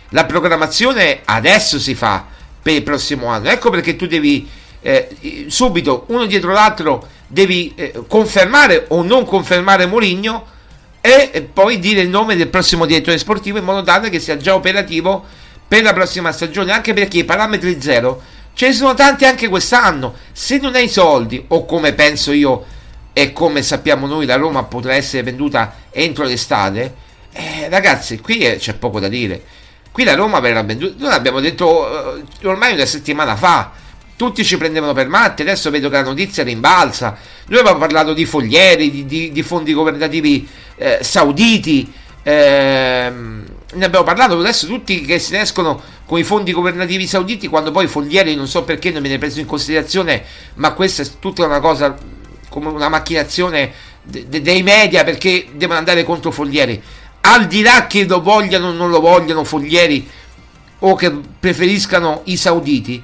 la programmazione adesso si fa per il prossimo anno, ecco perché tu devi eh, subito, uno dietro l'altro, devi eh, confermare o non confermare Mourinho, e poi dire il nome del prossimo direttore sportivo, in modo tale che sia già operativo per la prossima stagione, anche perché i parametri zero ce ne sono tanti anche quest'anno. Se non hai soldi, o come penso io e come sappiamo noi, la Roma potrà essere venduta entro l'estate, eh, ragazzi, qui è, c'è poco da dire, qui la Roma verrà venduta. Noi abbiamo detto eh, ormai una settimana fa, tutti ci prendevano per matti, adesso vedo che la notizia rimbalza. Noi abbiamo parlato di Foglieri, di, di, di fondi governativi eh, sauditi, ehm, ne abbiamo parlato, adesso tutti che se ne escono con i fondi governativi sauditi, quando poi Foglieri non so perché non viene preso in considerazione, ma questa è tutta una cosa, come una macchinazione de, de, dei media, perché devono andare contro Foglieri, al di là che lo vogliano o non lo vogliano Foglieri, o che preferiscano i sauditi.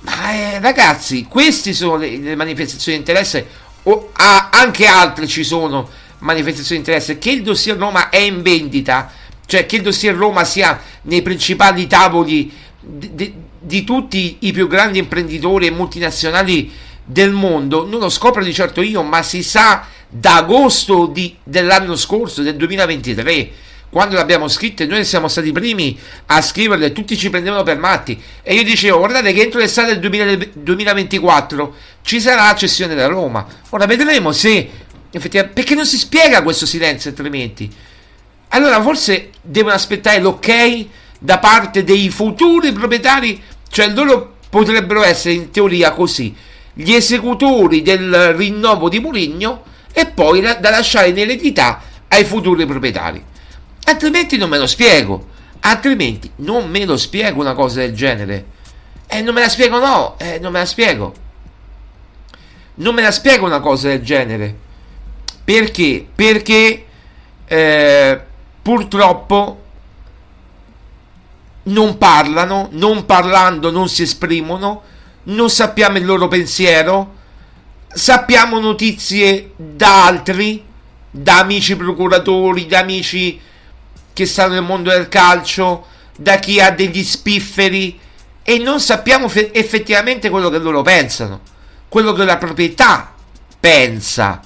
Ma eh, ragazzi, queste sono le, le manifestazioni di interesse, o ah, anche altre ci sono manifestazioni di interesse, che il dossier Roma è in vendita, cioè che il dossier Roma sia nei principali tavoli di, di, di tutti i più grandi imprenditori e multinazionali del mondo, non lo scopro di certo io, ma si sa da agosto di, dell'anno scorso, del duemilaventitré, quando l'abbiamo scritta, noi siamo stati i primi a scriverle, tutti ci prendevano per matti, e io dicevo, guardate che entro l'estate del duemilaventiquattro ci sarà la cessione della Roma. Ora vedremo se effettivamente, perché non si spiega questo silenzio altrimenti. Allora forse devono aspettare l'ok da parte dei futuri proprietari, cioè loro potrebbero essere in teoria così gli esecutori del rinnovo di Mourinho, e poi la, da lasciare in eredità ai futuri proprietari. Altrimenti non me lo spiego, altrimenti non me lo spiego una cosa del genere, e eh, non me la spiego no, eh, non me la spiego. non me la spiego una cosa del genere. Perché? Perché eh, purtroppo non parlano, non parlando non si esprimono, non sappiamo il loro pensiero, sappiamo notizie da altri, da amici procuratori, da amici che stanno nel mondo del calcio, da chi ha degli spifferi, e non sappiamo fe- effettivamente quello che loro pensano, quello che la proprietà pensa.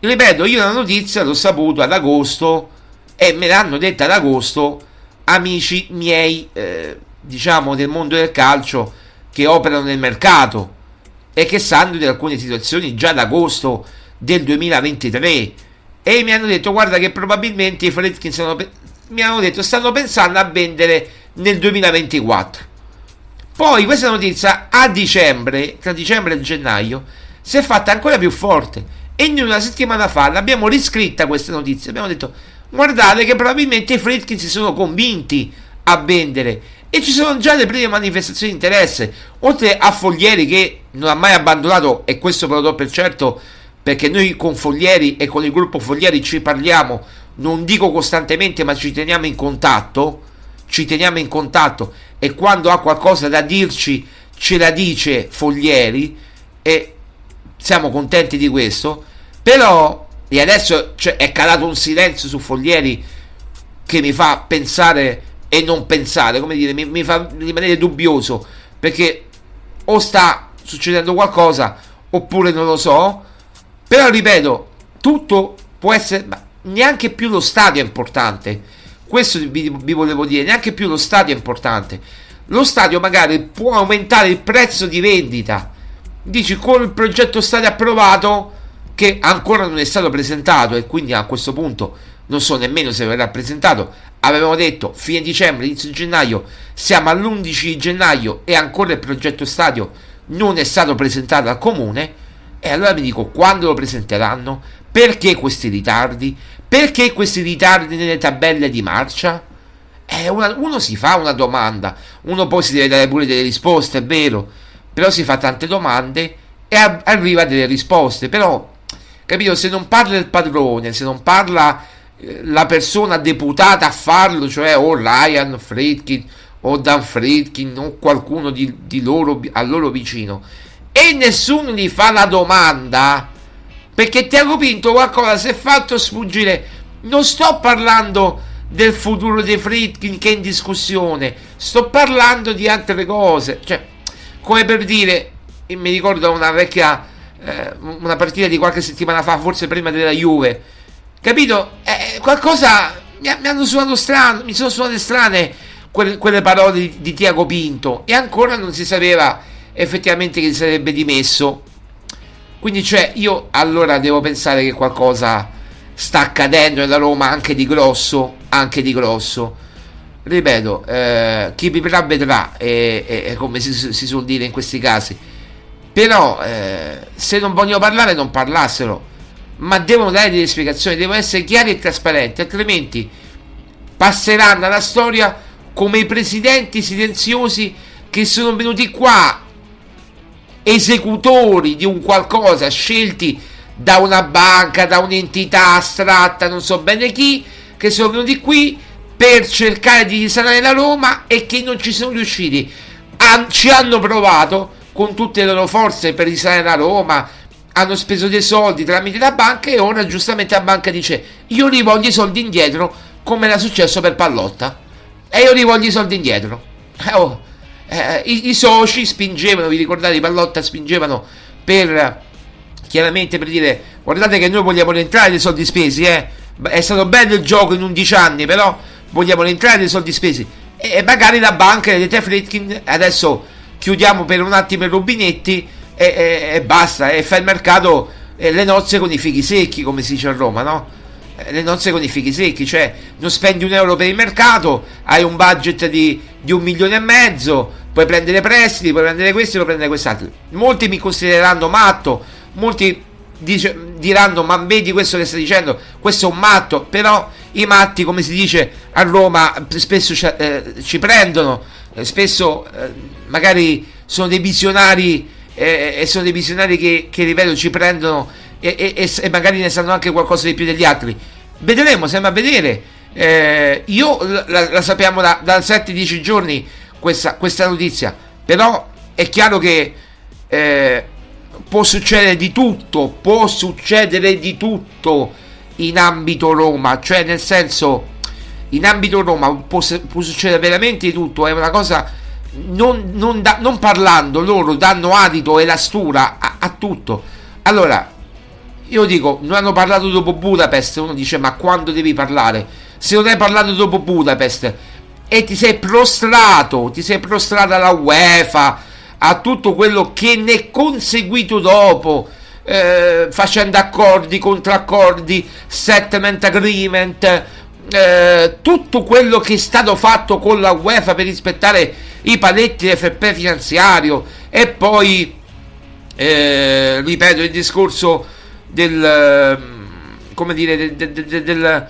Ripeto, io la notizia l'ho saputo ad agosto e me l'hanno detta ad agosto amici miei, eh, diciamo del mondo del calcio, che operano nel mercato e che sanno di alcune situazioni già ad agosto del duemilaventitré, e mi hanno detto guarda che probabilmente i Friedkin stanno pe- mi hanno detto stanno pensando a vendere nel duemilaventiquattro. Poi questa notizia a dicembre, tra dicembre e gennaio, si è fatta ancora più forte, e noi una settimana fa l'abbiamo riscritta questa notizia, abbiamo detto guardate che probabilmente i Friedkin si sono convinti a vendere, e ci sono già le prime manifestazioni di interesse, oltre a Foglieri che non ha mai abbandonato, e questo ve lo do per certo perché noi con Foglieri e con il gruppo Foglieri ci parliamo, non dico costantemente ma ci teniamo in contatto, ci teniamo in contatto e quando ha qualcosa da dirci ce la dice Foglieri e siamo contenti di questo. Però e adesso cioè, è calato un silenzio su Foglieri che mi fa pensare e non pensare, come dire, mi, mi fa rimanere dubbioso, perché o sta succedendo qualcosa oppure non lo so. Però ripeto, tutto può essere, ma neanche più lo stadio è importante, questo vi, vi volevo dire, neanche più lo stadio è importante. Lo stadio magari può aumentare il prezzo di vendita, dici con il progetto stadio approvato che ancora non è stato presentato e quindi a questo punto non so nemmeno se verrà presentato. Avevamo detto fine dicembre, inizio gennaio, siamo all'undici gennaio e ancora il progetto stadio non è stato presentato al comune, e allora mi dico quando lo presenteranno? Perché questi ritardi? Perché questi ritardi nelle tabelle di marcia? Eh, una, uno si fa una domanda, uno poi si deve dare pure delle risposte, è vero, però si fa tante domande e a, arriva delle risposte. Però capito, se non parla il padrone, se non parla eh, la persona deputata a farlo, cioè o Ryan Friedkin o Dan Friedkin o qualcuno di, di loro, a loro vicino, e nessuno gli fa la domanda, perché Thiago Pinto qualcosa si è fatto sfuggire. Non sto parlando del futuro dei Friedkin che è in discussione, sto parlando di altre cose, cioè come per dire, mi ricordo una vecchia eh, una partita di qualche settimana fa, forse prima della Juve, capito? Eh, qualcosa mi, mi hanno suonato strano, mi sono suonate strane quelle, quelle parole di, di Thiago Pinto, e ancora non si sapeva effettivamente che si sarebbe dimesso. Quindi cioè io allora devo pensare che qualcosa sta accadendo nella Roma, anche di grosso, anche di grosso. Ripeto, eh, chi vivrà vedrà, eh, eh, come si, si suol dire in questi casi. Però eh, se non vogliono parlare non parlassero, ma devono dare delle spiegazioni, devono essere chiari e trasparenti, altrimenti passeranno alla storia come i presidenti silenziosi che sono venuti qua esecutori di un qualcosa, scelti da una banca, da un'entità astratta, non so bene chi, che sono venuti qui per cercare di risanare la Roma e che non ci sono riusciti. An- ci hanno provato con tutte le loro forze per risanare la Roma, hanno speso dei soldi tramite la banca e ora giustamente la banca dice io li voglio i soldi indietro, come era successo per Pallotta, e io li voglio i soldi indietro. eh, oh, eh, i-, i soci spingevano, vi ricordate, Pallotta spingevano per, chiaramente, per dire guardate che noi vogliamo rientrare dei soldi spesi, eh. è stato bello il gioco in undici anni, però vogliamo rientrare dei soldi spesi. E magari la banca dei te Friedkin, adesso chiudiamo per un attimo i rubinetti e, e, e basta, e fa il mercato, e le nozze con i fichi secchi, come si dice a Roma, no? Le nozze con i fichi secchi, cioè non spendi un euro per il mercato, hai un budget di, di un milione e mezzo, puoi prendere prestiti, puoi prendere questi, puoi prendere quest'altro. Molti mi considereranno matto, molti dice, diranno ma vedi questo che sta dicendo, questo è un matto. Però i matti, come si dice a Roma, spesso ci, eh, ci prendono, eh, spesso eh, magari sono dei visionari e, e sono dei visionari che, che ripeto ci prendono e, e, e magari ne sanno anche qualcosa di più degli altri. Vedremo, sembra vedere. Eh, io la, la sappiamo da, da sette dieci giorni questa, questa notizia, però è chiaro che eh, può succedere di tutto, può succedere di tutto in ambito Roma, cioè nel senso in ambito Roma può, può succedere veramente di tutto, è una cosa non, non, da, non parlando loro danno adito e lastura a, a tutto. Allora io dico, non hanno parlato dopo Budapest, uno dice ma quando devi parlare? Se non hai parlato dopo Budapest e ti sei prostrato, ti sei prostrata alla UEFA, a tutto quello che ne è conseguito dopo, eh, facendo accordi, contraccordi, settlement agreement, eh, tutto quello che è stato fatto con la UEFA per rispettare i paletti F P finanziario, e poi eh, ripeto il discorso del come dire del, del, del, del,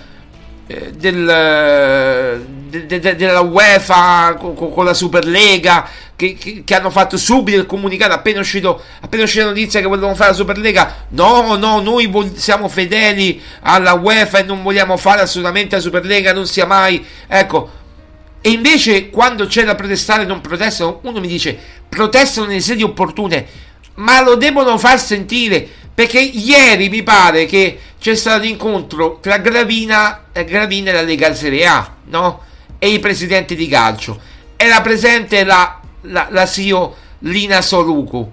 del de, de, della UEFA con, con la Superlega che, che, che hanno fatto subito il comunicato appena uscito appena uscita la notizia che volevano fare la Superlega. No, no, noi vog- siamo fedeli alla UEFA e non vogliamo fare assolutamente la Superlega, non sia mai, ecco. E invece quando c'è da protestare non protestano, uno mi dice protestano nelle sedi opportune, ma lo devono far sentire, perché ieri mi pare che c'è stato l'incontro tra Gravina, Gravina e la Lega Serie A, no? E i presidenti di calcio. Era presente la, la, la C E O Lina Soruku.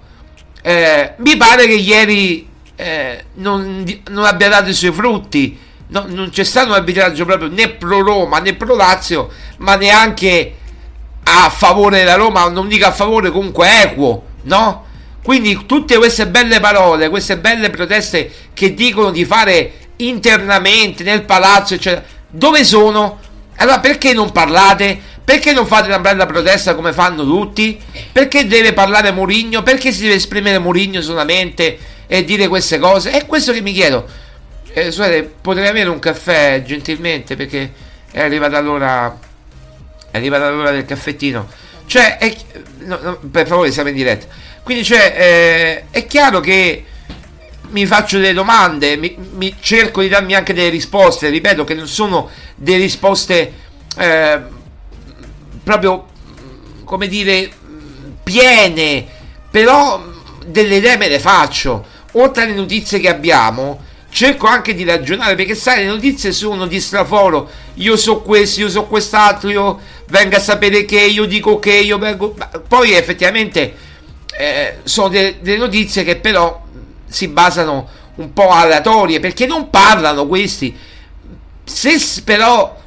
Eh, mi pare che ieri eh, non, non abbia dato i suoi frutti. No, non c'è stato un arbitraggio proprio né pro Roma né pro Lazio, ma neanche a favore della Roma, non dico a favore, comunque equo, no? Quindi tutte queste belle parole, queste belle proteste che dicono di fare internamente nel palazzo eccetera, dove sono? Allora perché non parlate? Perché non fate una bella protesta come fanno tutti? Perché deve parlare Mourinho? Perché si deve esprimere Mourinho solamente e dire queste cose? È questo che mi chiedo. Eh, scusate, potrei avere un caffè gentilmente, perché è arrivata l'ora, è arrivata l'ora del caffettino, cioè è, no, no, per favore, siamo in diretta. Quindi cioè, eh, è chiaro che mi faccio delle domande, mi, mi cerco di darmi anche delle risposte, ripeto che non sono delle risposte eh, proprio, come dire, piene, però delle idee me le faccio. Oltre alle notizie che abbiamo, cerco anche di ragionare, perché sai, le notizie sono di straforo, io so questo, io so quest'altro, io vengo a sapere che, io dico che, io vengo... Poi effettivamente... Eh, sono delle de notizie che però si basano un po' aleatorie, perché non parlano questi. Se però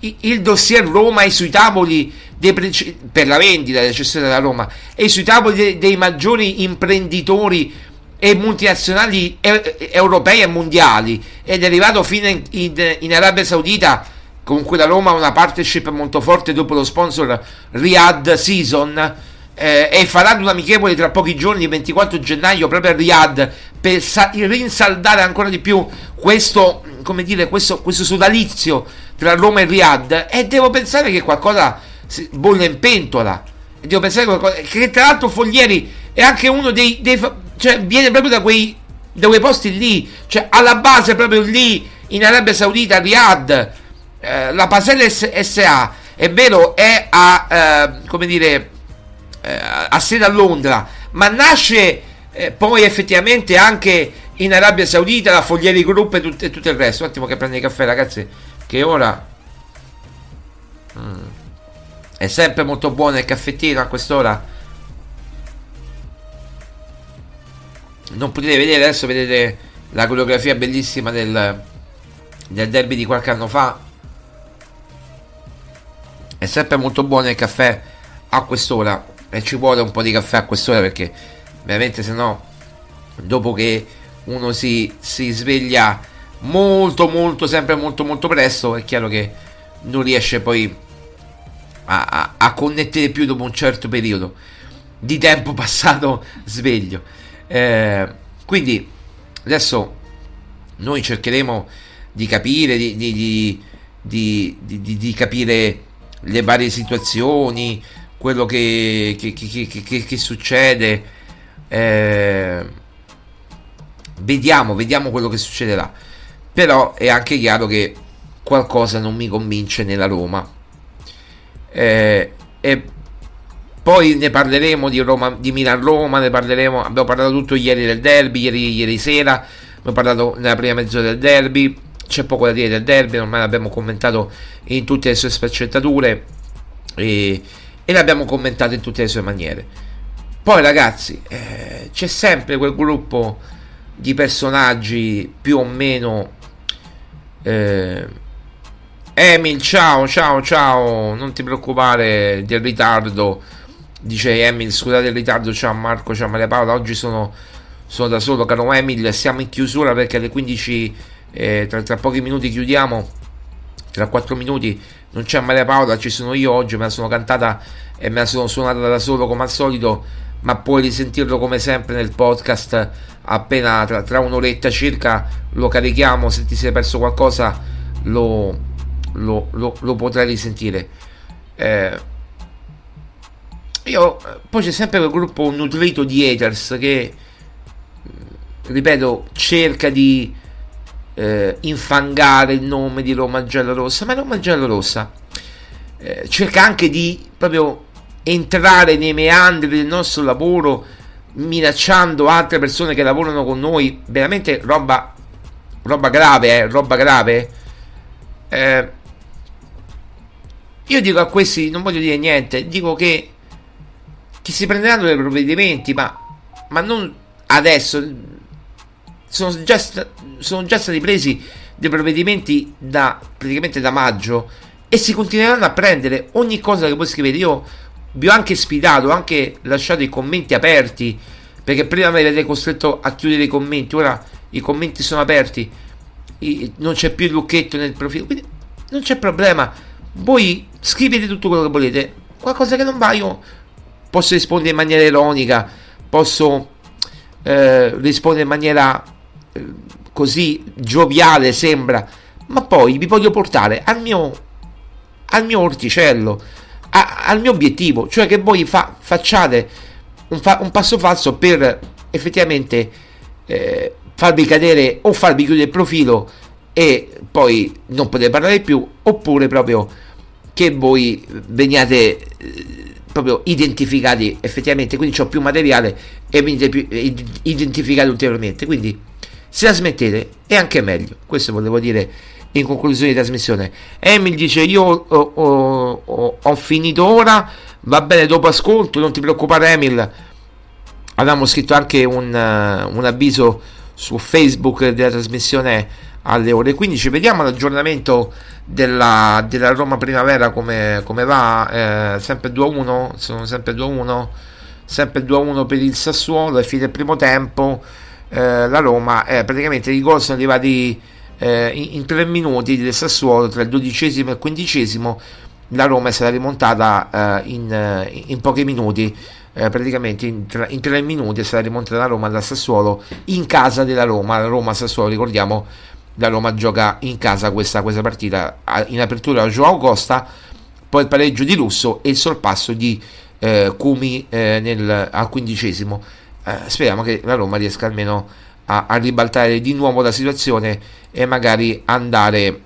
il, il dossier Roma è sui tavoli dei, per la vendita della cessione della Roma, è sui tavoli de, dei maggiori imprenditori e multinazionali e, e, europei e mondiali, ed è arrivato fino in, in, in Arabia Saudita, con cui la Roma ha una partnership molto forte dopo lo sponsor Riyadh Season. Eh, e faranno un amichevole tra pochi giorni, ventiquattro gennaio, proprio a Riyadh, per sa- rinsaldare ancora di più questo, come dire, questo, questo sodalizio tra Roma e Riyadh. E devo pensare che qualcosa si bolle in pentola, e devo pensare che, qualcosa, che tra l'altro Foglieri è anche uno dei, dei cioè viene proprio da quei, da quei posti lì, cioè alla base proprio lì in Arabia Saudita, a Riyadh. eh, la Pasella S A è vero, è a eh, come dire a sede a Londra, ma nasce eh, poi effettivamente anche in Arabia Saudita la Foglieri Group e, tut- e tutto il resto. Un attimo che prende il caffè, ragazzi, che ora mm. è sempre molto buono il caffettino a quest'ora. Non potete vedere, adesso vedete la coreografia bellissima del, del derby di qualche anno fa. È sempre molto buono il caffè a quest'ora, e ci vuole un po' di caffè a quest'ora, perché veramente sennò dopo che uno si, si sveglia molto molto sempre molto molto presto, è chiaro che non riesce poi a, a, a connettere più dopo un certo periodo di tempo passato sveglio. Eh, quindi adesso noi cercheremo di capire di, di, di, di, di, di, di capire le varie situazioni, quello che, che, che, che, che, che succede, eh, vediamo vediamo quello che succederà, però è anche chiaro che qualcosa non mi convince nella Roma, eh, e poi ne parleremo di, Roma, di Milan-Roma, ne parleremo, abbiamo parlato tutto ieri del derby, ieri, ieri sera abbiamo parlato nella prima mezz'ora del derby, c'è poco da dire del derby, ormai l'abbiamo commentato in tutte le sue sfaccettature e, e l'abbiamo commentato in tutte le sue maniere. Poi ragazzi, eh, c'è sempre quel gruppo di personaggi più o meno eh, Emil ciao ciao ciao non ti preoccupare del ritardo, dice Emil scusate il ritardo, ciao Marco, ciao Maria Paola, oggi sono, sono da solo caro Emil, siamo in chiusura perché alle quindici eh, tra, tra pochi minuti chiudiamo, tra quattro minuti non c'è Maria Paola, ci sono io oggi, me la sono cantata e me la sono suonata da solo come al solito, ma puoi risentirlo come sempre nel podcast appena tra, tra un'oretta circa lo carichiamo, se ti sei perso qualcosa lo Lo, lo, lo potrai risentire. Eh, io poi c'è sempre quel gruppo nutrito di haters che, ripeto, cerca di eh, infangare il nome di Roma giallorossa, ma Roma giallorossa eh, cerca anche di proprio entrare nei meandri del nostro lavoro, minacciando altre persone che lavorano con noi. Veramente roba, roba grave, eh, roba grave. Eh, Io dico a questi, non voglio dire niente, dico che, che si prenderanno dei provvedimenti, ma, ma non adesso, sono già, sta, sono già stati presi dei provvedimenti da praticamente da maggio e si continueranno a prendere ogni cosa che voi scrivete. Io vi ho anche sfidato, ho anche lasciato i commenti aperti, perché prima mi avete costretto a chiudere i commenti, ora i commenti sono aperti, non c'è più il lucchetto nel profilo, quindi non c'è problema. Voi scrivete tutto quello che volete, qualcosa che non va io posso rispondere in maniera ironica, posso eh, rispondere in maniera eh, così gioviale sembra, ma poi vi voglio portare al mio al mio orticello, a, al mio obiettivo, cioè che voi fa, facciate un, fa, un passo falso per effettivamente eh, farvi cadere o farvi chiudere il profilo e poi non potete parlare più, oppure proprio che voi veniate eh, proprio identificati effettivamente, quindi c'ho più materiale e venite più eh, identificati ulteriormente, quindi se la smettete è anche meglio, questo volevo dire in conclusione di trasmissione. Emil dice io ho, ho, ho, ho finito ora, va bene dopo ascolto, non ti preoccupare Emil, avevamo scritto anche un, uh, un avviso su Facebook della trasmissione alle ore quindici, vediamo l'aggiornamento della, della Roma Primavera come, come va, eh, sempre due a uno, sono sempre due a uno, sempre due a uno per il Sassuolo, è fine il primo tempo, eh, la Roma eh, praticamente i gol sono arrivati eh, in, in tre minuti del Sassuolo, tra il dodicesimo e il quindicesimo la Roma è stata rimontata eh, in, in pochi minuti, eh, praticamente in tre, in tre minuti è stata rimontata la Roma dal Sassuolo in casa della Roma, la Roma-Sassuolo ricordiamo. La Roma gioca in casa questa, questa partita, in apertura João Costa, poi il pareggio di Russo e il sorpasso di eh, Kumi eh, nel, al quindicesimo. Eh, speriamo che la Roma riesca almeno a, a ribaltare di nuovo la situazione e magari andare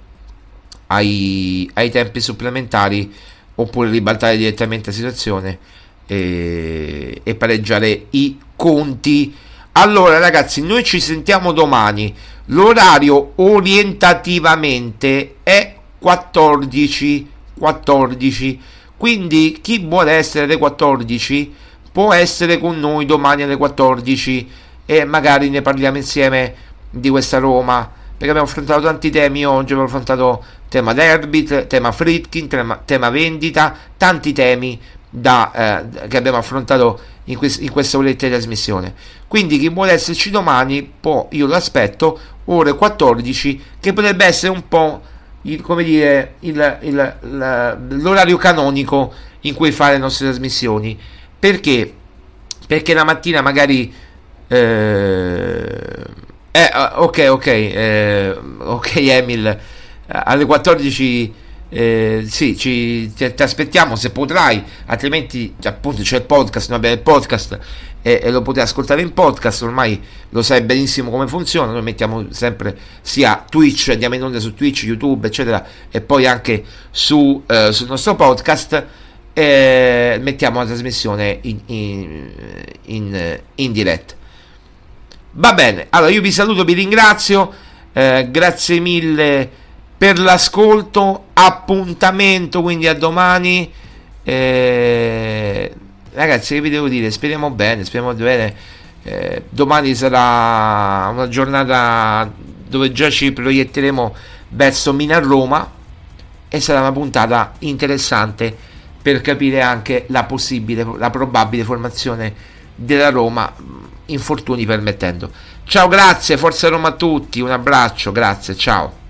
ai, ai tempi supplementari, oppure ribaltare direttamente la situazione e, e pareggiare i conti. Allora ragazzi, noi ci sentiamo domani. L'orario orientativamente è quattordici, quattordici, quindi chi vuole essere alle quattordici può essere con noi domani alle quattordici e magari ne parliamo insieme di questa Roma, perché abbiamo affrontato tanti temi oggi, abbiamo affrontato tema derby, tema Friedkin, tema, tema vendita, tanti temi da, eh, che abbiamo affrontato in, quest- in questa oretta di trasmissione, quindi chi vuole esserci domani può, io lo aspetto ore quattordici, che potrebbe essere un po' il, come dire il, il, la, l'orario canonico in cui fare le nostre trasmissioni, perché perché la mattina magari eh, eh, ok ok eh, ok Emil alle quattordici Eh, sì, ci, ti, ti aspettiamo se potrai, altrimenti appunto c'è il podcast, noi abbiamo il podcast e, e lo potete ascoltare in podcast, ormai lo sai benissimo come funziona, noi mettiamo sempre sia Twitch, andiamo in onda su Twitch, YouTube eccetera, e poi anche su, eh, sul nostro podcast, eh, mettiamo la trasmissione in, in, in, in diretta. Va bene, allora io vi saluto, vi ringrazio, eh, grazie mille per l'ascolto, appuntamento quindi a domani, eh, ragazzi, che vi devo dire, speriamo bene, speriamo bene, eh, domani sarà una giornata dove già ci proietteremo verso Milan-Roma e sarà una puntata interessante per capire anche la possibile, la probabile formazione della Roma, infortuni permettendo. Ciao, grazie, forza Roma a tutti, un abbraccio, grazie, ciao.